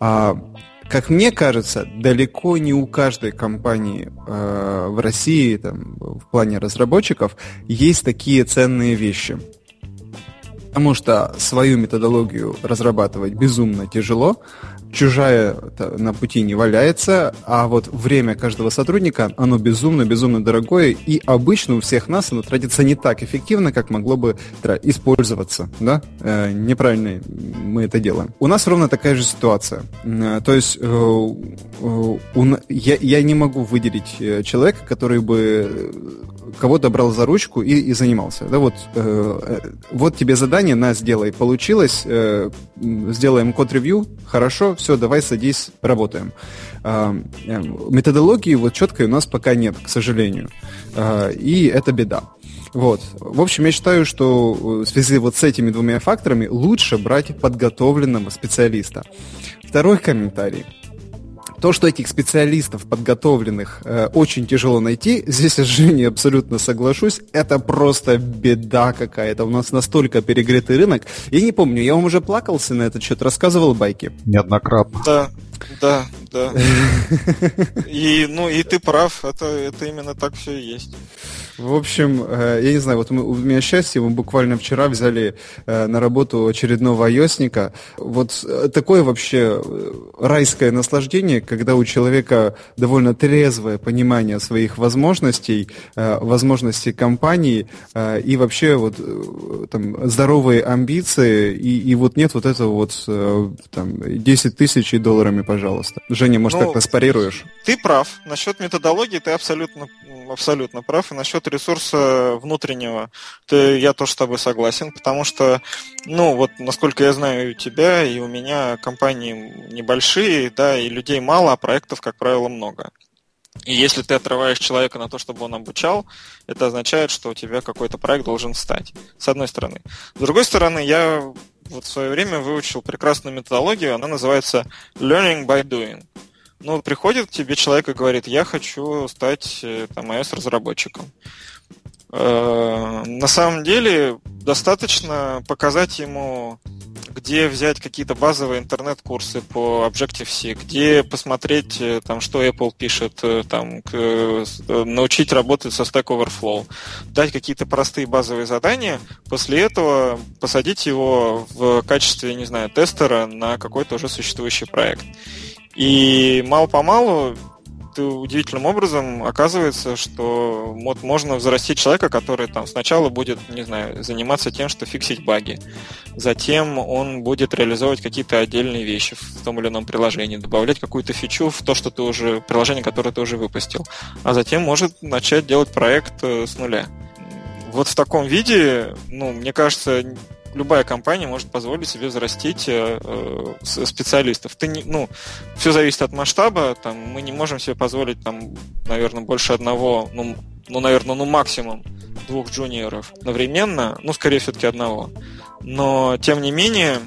Как мне кажется, далеко не у каждой компании в России, в плане разработчиков, есть такие ценные вещи. Потому что свою методологию разрабатывать безумно тяжело, чужая на пути не валяется, а вот время каждого сотрудника, оно безумно-безумно дорогое, и обычно у всех нас оно тратится не так эффективно, как могло бы использоваться, да? Неправильно мы это делаем. У нас ровно такая же ситуация. То есть я не могу выделить человека, который бы кого-то брал за ручку и занимался. Да, вот тебе задание, на, сделай, получилось, сделаем код-ревью, хорошо, все, давай, садись, работаем. Методологии четкой у нас пока нет, к сожалению. И это беда. Вот. В общем, я считаю, что в связи с этими 2 факторами лучше брать подготовленного специалиста. Второй комментарий. То, что этих специалистов подготовленных очень тяжело найти, здесь я с Женей абсолютно соглашусь, это просто беда какая-то. У нас настолько перегретый рынок. Я не помню, я вам уже плакался на этот счет, рассказывал байки? Неоднократно. Да. И ты прав, это именно так все и есть. В общем, я не знаю, вот у меня счастье, мы буквально вчера взяли на работу очередного айосника. Вот такое вообще райское наслаждение, когда у человека довольно трезвое понимание своих возможностей, возможностей компании и вообще здоровые амбиции, и нет этого $10 тысяч долларами, пожалуйста. Женя, может, как-то спарируешь? Ты прав. Насчет методологии ты абсолютно прав. И насчет ресурса внутреннего я тоже с тобой согласен, потому что, насколько я знаю, у тебя и у меня компании небольшие, да, и людей мало, а проектов, как правило, много. И если ты отрываешь человека на то, чтобы он обучал, это означает, что у тебя какой-то проект должен встать, с одной стороны. С другой стороны, я в свое время выучил прекрасную методологию, она называется «learning by doing». Приходит к тебе человек и говорит: я хочу стать iOS-разработчиком. На самом деле достаточно показать ему, где взять какие-то базовые интернет-курсы по Objective-C, где посмотреть, что Apple пишет, научить работать со Stack Overflow, дать какие-то простые базовые задания, после этого посадить его в качестве, тестера на какой-то уже существующий проект. И мало-помалу удивительным образом оказывается, что можно взрастить человека, который сначала будет, заниматься тем, что фиксить баги. Затем он будет реализовывать какие-то отдельные вещи в том или ином приложении, добавлять какую-то фичу в то, что ты уже приложение, которое ты уже выпустил. А затем может начать делать проект с нуля. Вот в таком виде, мне кажется, любая компания может позволить себе взрастить специалистов. Все зависит от масштаба. Мы не можем себе позволить, наверное, больше одного, максимум двух джуниоров одновременно, скорее все-таки одного. Но, тем не менее,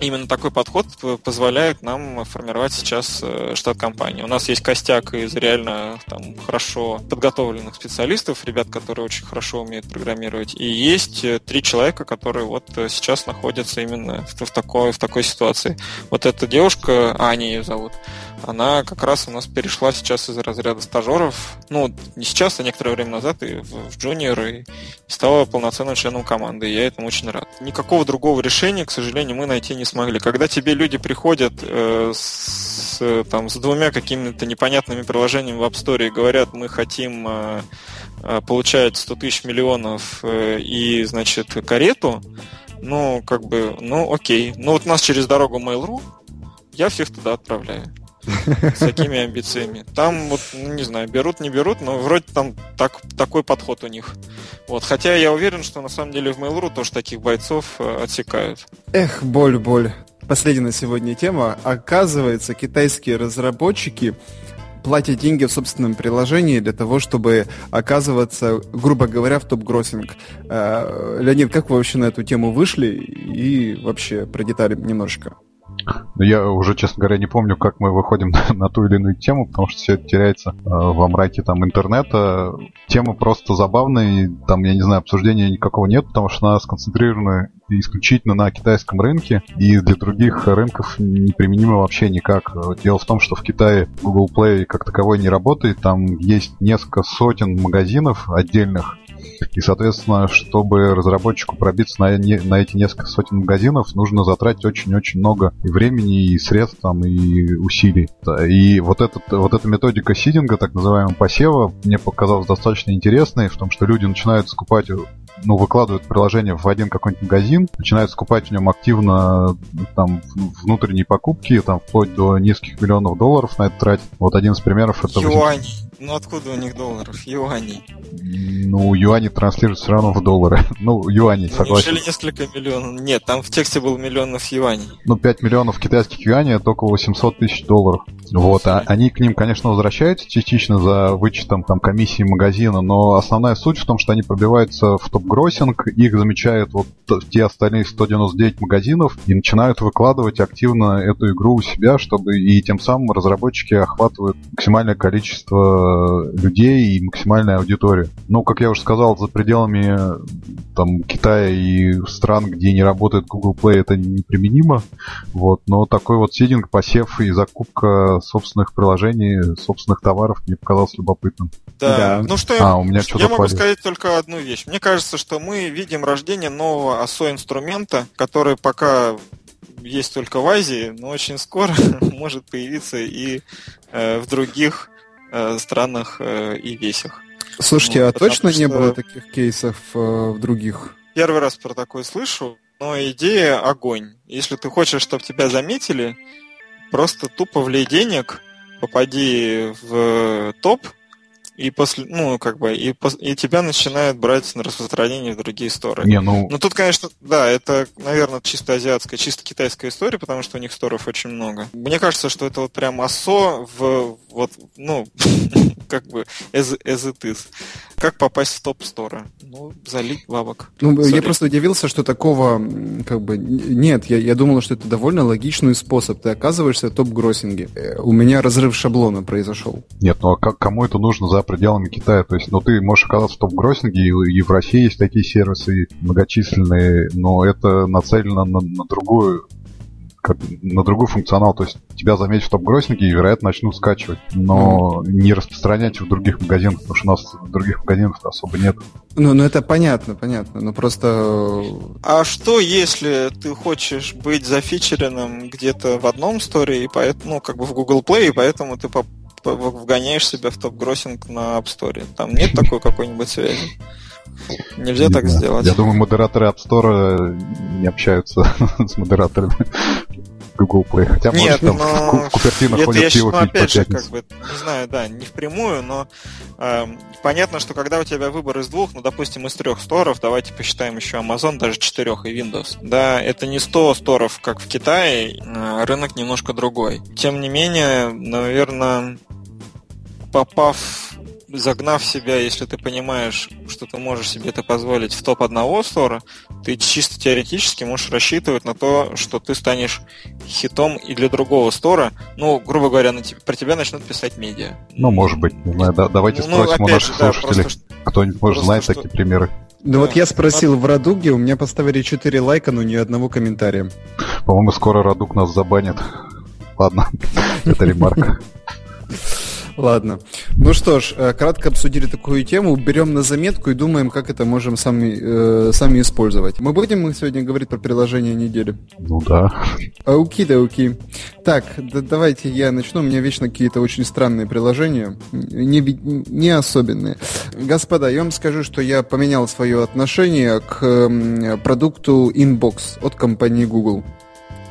именно такой подход позволяет нам формировать сейчас штат компании. У нас есть костяк из реально хорошо подготовленных специалистов, ребят, которые очень хорошо умеют программировать, и есть 3 человека, которые сейчас находятся именно в такой ситуации. Вот эта девушка, Аня ее зовут, она как раз у нас перешла сейчас из разряда стажеров, не сейчас, а некоторое время назад, и в джуниор, и стала полноценным членом команды, и я этому очень рад. Никакого другого решения, к сожалению, мы найти не смогли. Когда тебе люди приходят с 2 какими-то непонятными приложениями в App Store и говорят: мы хотим получать 100 тысяч миллионов и, карету, окей. Вот у нас через дорогу Mail.ru, я всех туда отправляю. С такими амбициями. Там, не знаю, берут, не берут, но вроде такой подход у них. Хотя я уверен, что на самом деле в Mail.ru тоже таких бойцов отсекают. Эх, боль. Последняя на сегодня тема. Оказывается, китайские разработчики платят деньги в собственном приложении для того, чтобы оказываться, грубо говоря, в топ-гроссинг. Леонид, как вы вообще на эту тему вышли? И вообще про детали немножко. Я уже, честно говоря, не помню, как мы выходим на ту или иную тему, потому что все это теряется во мраке интернета. Тема просто забавная, и обсуждения никакого нет, потому что она сконцентрирована исключительно на китайском рынке, и для других рынков неприменимо вообще никак. Дело в том, что в Китае Google Play как таковой не работает, там есть несколько сотен магазинов отдельных, и, соответственно, чтобы разработчику пробиться на эти несколько сотен магазинов, нужно затратить очень-очень много и времени, и средств, и усилий. И вот эта методика сидинга, так называемого посева, мне показалась достаточно интересной, в том, что люди начинают скупать, выкладывают приложение в один какой-нибудь магазин, начинают скупать в нем активно внутренние покупки, вплоть до низких миллионов долларов на это тратить. Вот один из примеров — это... Юань. Откуда у них долларов? Юаней. Юани транслируются все равно в доллары. Юаней, согласен. Неужели несколько миллионов? Нет, там в тексте было миллионов юаней. 5 миллионов китайских юаней — это около 800 тысяч долларов. Вот, они к ним, конечно, возвращаются частично за вычетом комиссии магазина, но основная суть в том, что они пробиваются в топ-гроссинг, их замечают те остальные 199 магазинов и начинают выкладывать активно эту игру у себя, чтобы и тем самым разработчики охватывают максимальное количество людей и максимальную аудиторию. Как я уже сказал, за пределами Китая и стран, где не работает Google Play, это неприменимо. Но такой сидинг, посев и закупка собственных приложений, собственных товаров мне показалось любопытным. Да. Я могу сказать только одну вещь. Мне кажется, что мы видим рождение нового ASO-инструмента, который пока есть только в Азии, но очень скоро может появиться и в других странах и весях. Слушайте, а точно не было таких кейсов в других? Первый раз про такое слышу, но идея огонь. Если ты хочешь, чтобы тебя заметили, Просто тупо влей денег, попади в топ, и после, ну, как бы, и тебя начинают брать на распространение в другие стороны. Ну, тут, конечно, да, это, наверное, чисто азиатская, чисто китайская история, потому что у них сторов очень много. Мне кажется, что это вот прям ассо в, вот, ну, как бы, as it is. Как попасть в топ-сторы? Ну, залить бабок. Ну, я просто удивился, что такого, как бы, нет, я думал, что это довольно логичный способ. Ты оказываешься в топ-гроссинге. У меня разрыв шаблона произошел. Нет, ну а кому это нужно за пределами Китая? То есть, ну, ты можешь оказаться в топ-гроссинге, и в России есть такие сервисы многочисленные, но это нацелено на другой функционал, то есть тебя заметят в топ-гроссинге и, вероятно, начнут скачивать, но не распространять в других магазинах, потому что у нас других магазинов особо нет. Ну это понятно, но просто... А что, если ты хочешь быть зафичеренным где-то в одном сторе, и поэтому, ну, как бы в Google Play, и поэтому ты вгоняешь себя в топ-гроссинг на App Store? Там нет такой какой-нибудь связи? Нельзя так сделать. Я думаю, модераторы App Store не общаются с модераторами Google Play. Хотя, может, там Купертино ходит пиво пить по пятницам. Опять же, как бы, не знаю, да, не впрямую, но понятно, что когда у тебя выбор из двух, ну, допустим, из 3 сторов, давайте посчитаем еще Amazon, даже 4 и Windows. Да, это не 100 сторов, как в Китае, рынок немножко другой. Тем не менее, наверное, загнав себя, если ты понимаешь, что ты можешь себе это позволить в топ одного стора, ты чисто теоретически можешь рассчитывать на то, что ты станешь хитом и для другого стора. Ну, грубо говоря, про тебя начнут писать медиа. Ну, может быть. Давайте спросим у наших слушателей. Кто-нибудь, может, знает такие примеры? Ну, вот я спросил в Радуге, у меня поставили 4 лайка, но ни одного комментария. По-моему, скоро Радуг нас забанит. Ладно, это ремарка. Ладно. Ну что ж, кратко обсудили такую тему, берем на заметку и думаем, как это можем сами использовать. Мы будем сегодня говорить про приложение недели? Ну да. Окей. Так, давайте я начну. У меня вечно какие-то очень странные приложения, не особенные. Господа, я вам скажу, что я поменял свое отношение к продукту Inbox от компании Google.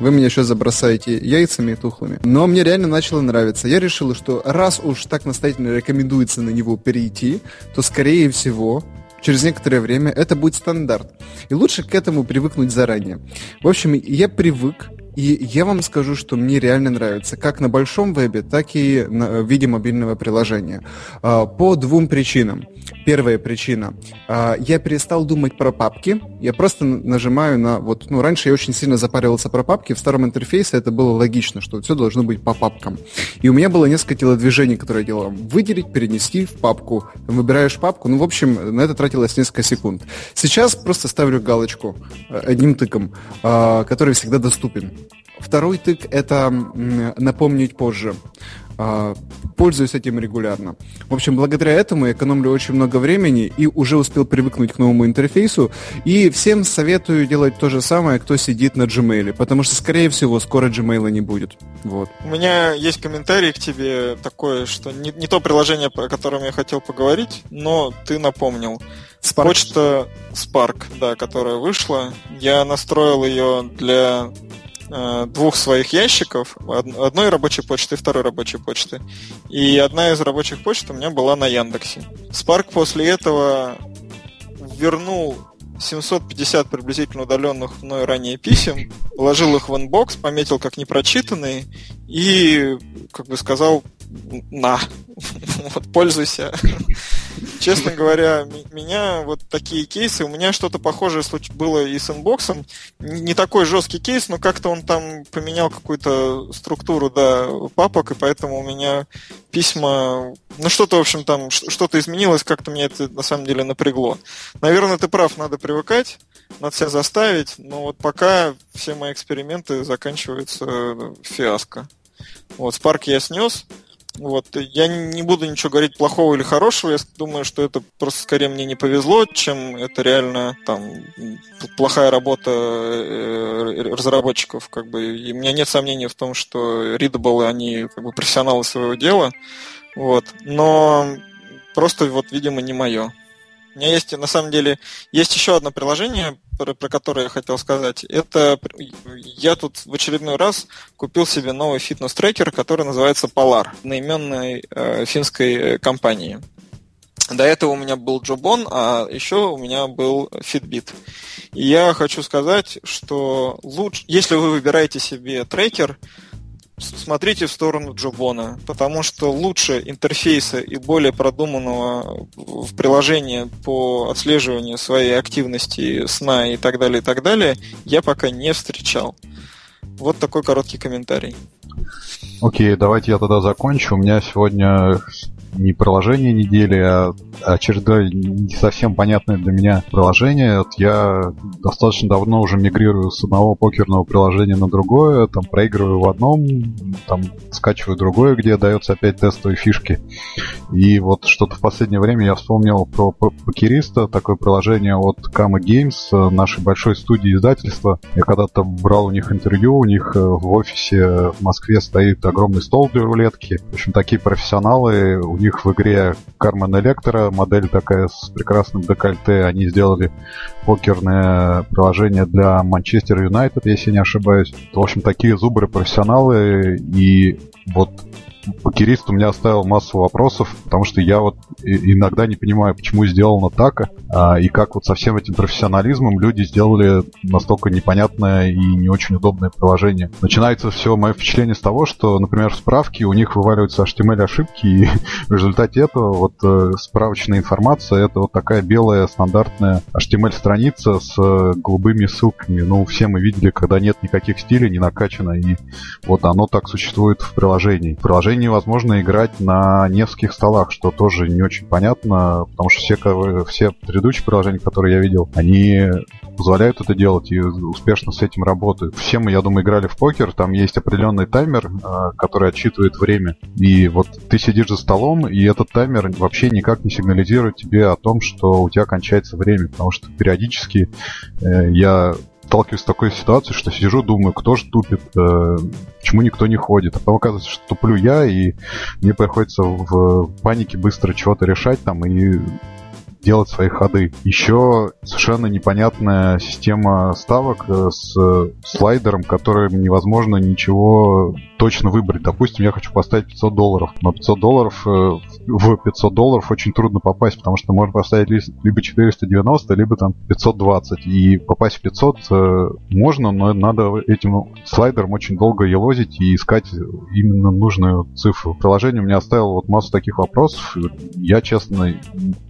Вы меня сейчас забросаете яйцами и тухлыми. Но мне реально начало нравиться. Я решил, что раз уж так настоятельно рекомендуется на него перейти, то, скорее всего, через некоторое время это будет стандарт. И лучше к этому привыкнуть заранее. В общем, я привык, и я вам скажу, что мне реально нравится. Как на большом вебе, так и в виде мобильного приложения. По 2 причинам. Первая причина. Я перестал думать про папки. Я просто нажимаю на... вот. Ну, раньше я очень сильно запаривался про папки. В старом интерфейсе это было логично, что все должно быть по папкам. И у меня было несколько телодвижений, которые я делал. Выделить, перенести в папку. Выбираешь папку. Ну, в общем, на это тратилось несколько секунд. Сейчас просто ставлю галочку одним тыком, который всегда доступен. Второй тык – это напомнить позже. Пользуюсь этим регулярно. В общем, благодаря этому я экономлю очень много времени и уже успел привыкнуть к новому интерфейсу. И всем советую делать то же самое, кто сидит на Gmail, потому что, скорее всего, скоро Gmail не будет. Вот. У меня есть комментарий к тебе такой, что не то приложение, о котором я хотел поговорить, но ты напомнил. Spark. Почта Spark, да, которая вышла. Я настроил ее для... 2 своих ящиков, одной рабочей почты и второй рабочей почты. И одна из рабочих почт у меня была на Яндексе. Spark после этого вернул 750 приблизительно удаленных мной ранее писем, положил их в инбокс, пометил как непрочитанные и, как бы, сказал: на, вот, пользуйся. Честно говоря, меня вот такие кейсы, у меня что-то похожее было и с инбоксом. Не такой жесткий кейс, но как-то он там поменял какую-то структуру, да, папок, и поэтому у меня письма... Ну, что-то, в общем, там, что-то изменилось, как-то меня это, на самом деле, напрягло. Наверное, ты прав, надо привыкать, надо себя заставить, но вот пока все мои эксперименты заканчиваются фиаско. Вот, Spark я снес. Вот. Я не буду ничего говорить плохого или хорошего, я думаю, что это просто скорее мне не повезло, чем это реально там плохая работа разработчиков, как бы. И у меня нет сомнений в том, что Readable, они, как бы, профессионалы своего дела, вот. Но просто, вот, видимо, не мое. У меня есть, на самом деле, есть еще одно приложение, про который я хотел сказать, это я тут в очередной раз купил себе новый фитнес-трекер, который называется Polar, одноименной финской компании. До этого у меня был Jawbone, а еще у меня был Fitbit. И я хочу сказать, что лучше, если вы выбираете себе трекер, смотрите в сторону Jawbone, потому что лучше интерфейса и более продуманного в приложении по отслеживанию своей активности, сна и так далее, я пока не встречал. Вот такой короткий комментарий. Окей, давайте я тогда закончу. У меня сегодня не приложение недели, а очередное не совсем понятное для меня приложение. Вот я достаточно давно уже мигрирую с одного покерного приложения на другое, там проигрываю в одном, там скачиваю другое, где даются опять тестовые фишки. И вот что-то в последнее время я вспомнил про Покериста, такое приложение от Kama Games, нашей большой студии издательства. Я когда-то брал у них интервью, у них в офисе в Москве стоит огромный стол для рулетки. В общем, такие профессионалы. У них в игре Кармен Электро, модель такая с прекрасным декольте. Они сделали покерное приложение для Манчестер Юнайтед, если не ошибаюсь. В общем, такие зубры профессионалы. И вот Покерист у меня оставил массу вопросов, потому что я вот иногда не понимаю, почему сделано так, и как вот со всем этим профессионализмом люди сделали настолько непонятное и не очень удобное приложение. Начинается все мое впечатление с того, что, например, в справке у них вываливаются HTML-ошибки, и в результате этого вот справочная информация — это вот такая белая стандартная HTML-страница с голубыми ссылками. Ну, все мы видели, когда нет никаких стилей, не накачано, и вот оно так существует в приложении. Невозможно играть на нескольких столах, что тоже не очень понятно, потому что все предыдущие приложения, которые я видел, они позволяют это делать и успешно с этим работают. Все мы, я думаю, играли в покер, там есть определенный таймер, который отсчитывает время, и вот ты сидишь за столом, и этот таймер вообще никак не сигнализирует тебе о том, что у тебя кончается время, потому что периодически я сталкиваюсь с такой ситуацией, что сижу, думаю, кто же тупит, почему никто не ходит. А потом оказывается, что туплю я, и мне приходится в панике быстро чего-то решать там и делать свои ходы. Еще совершенно непонятная система ставок с слайдером, которым невозможно ничего точно выбрать. Допустим, я хочу поставить $500, но в 500 долларов очень трудно попасть, потому что можно поставить либо 490, либо там 520. И попасть в 500 можно, но надо этим слайдером очень долго елозить и искать именно нужную цифру. Приложение у меня оставило вот массу таких вопросов. Я, честно,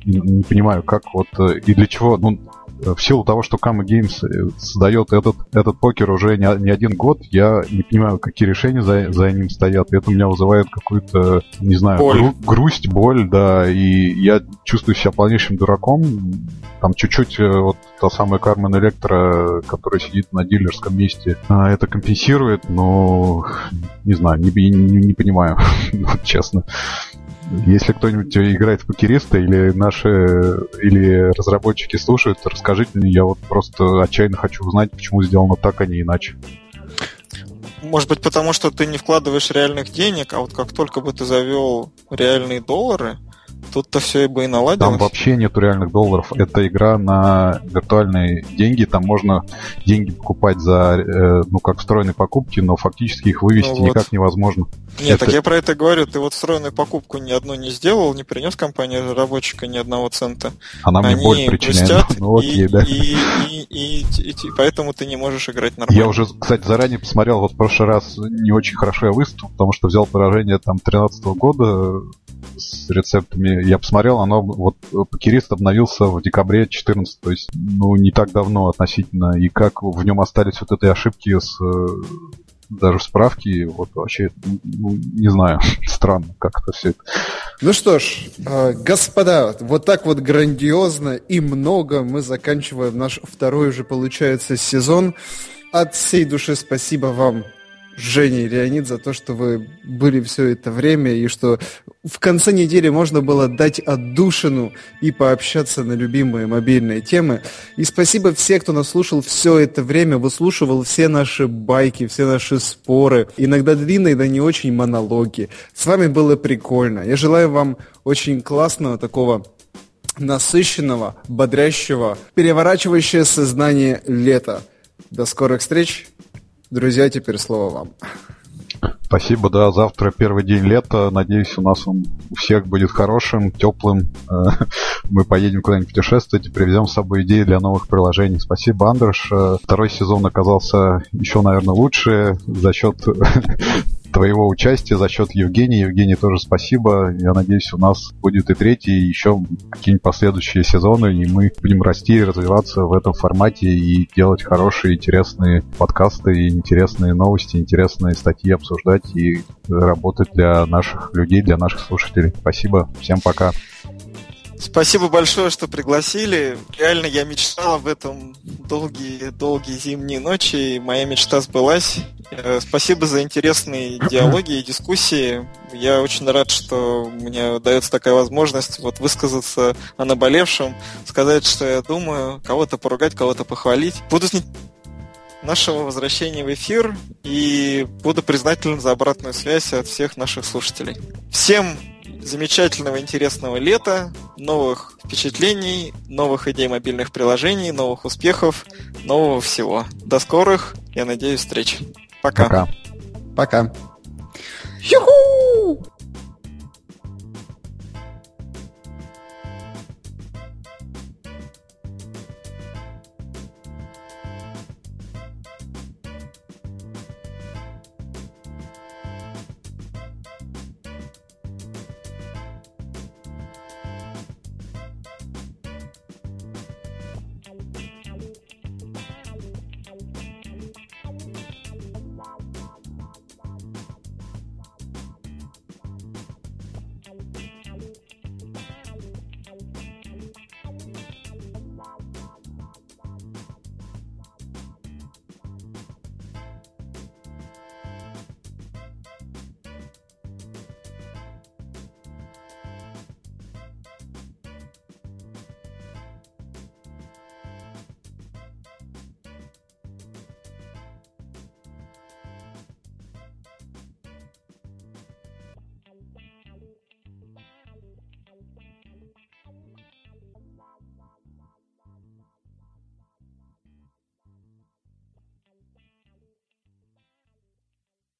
не понимаю, как вот и для чего. Ну, в силу того, что Kama Games создает этот покер уже не один год, я не понимаю, какие решения за ним стоят. Это у меня вызывает какую-то, не знаю, грусть, боль, да, и я чувствую себя полнейшим дураком. Там чуть-чуть вот та самая Кармен Электро, которая сидит на дилерском месте, это компенсирует, но не знаю, не понимаю, вот честно. Если кто-нибудь играет в покериста или разработчики слушают, расскажите мне, я вот просто отчаянно хочу узнать, почему сделано так, а не иначе. Может быть, потому что ты не вкладываешь реальных денег, а вот как только бы ты завел реальные доллары, тут-то все бы и наладилось. Там вообще нету реальных долларов. Это игра на виртуальные деньги. Там можно деньги покупать за, ну, как встроенные покупки, но фактически их вывести никак невозможно. Нет, так я про это говорю. Ты вот встроенную покупку ни одну не сделал, не принес компании разработчика ни одного цента. Она мне боль причиняет. Ну, окей, да. И поэтому ты не можешь играть нормально. Я уже, кстати, заранее посмотрел. Вот в прошлый раз не очень хорошо я выступил, потому что взял поражение там 2013 года с рецептами. Я посмотрел, оно вот Покерист обновился в декабре 2014, то есть, ну, не так давно относительно. И как в нем остались вот эти ошибки с даже справки, вот вообще, ну, не знаю, странно как-то все это. Ну что ж, господа, вот так вот грандиозно и много мы заканчиваем наш второй уже, получается, сезон. От всей души спасибо вам, Женя и Леонид, за то, что вы были все это время, и что в конце недели можно было дать отдушину и пообщаться на любимые мобильные темы. И спасибо всем, кто нас слушал все это время, выслушивал все наши байки, все наши споры, иногда длинные, да не очень монологи. С вами было прикольно. Я желаю вам очень классного такого насыщенного, бодрящего, переворачивающего сознание лета. До скорых встреч. Друзья, теперь слово вам. Спасибо, да, завтра первый день лета. Надеюсь, у нас он у всех будет хорошим, теплым. Мы поедем куда-нибудь путешествовать и привезем с собой идеи для новых приложений. Спасибо, Андрюш. Второй сезон оказался еще, наверное, лучше за счет твоего участия, за счет Евгения. Евгений, тоже спасибо. Я надеюсь, у нас будет и третий, и еще какие-нибудь последующие сезоны, и мы будем расти и развиваться в этом формате и делать хорошие, интересные подкасты, интересные новости, интересные статьи обсуждать и работать для наших людей, для наших слушателей. Спасибо. Всем пока. Спасибо большое, что пригласили. Реально, я мечтал об этом долгие-долгие зимние ночи, и моя мечта сбылась. Спасибо за интересные диалоги и дискуссии. Я очень рад, что мне дается такая возможность вот высказаться о наболевшем, сказать, что я думаю, кого-то поругать, кого-то похвалить. Буду с нашего возвращения в эфир и буду признателен за обратную связь от всех наших слушателей. Всем замечательного, интересного лета, новых впечатлений, новых идей мобильных приложений, новых успехов, нового всего. До скорых, я надеюсь, встреч. Пока. Пока.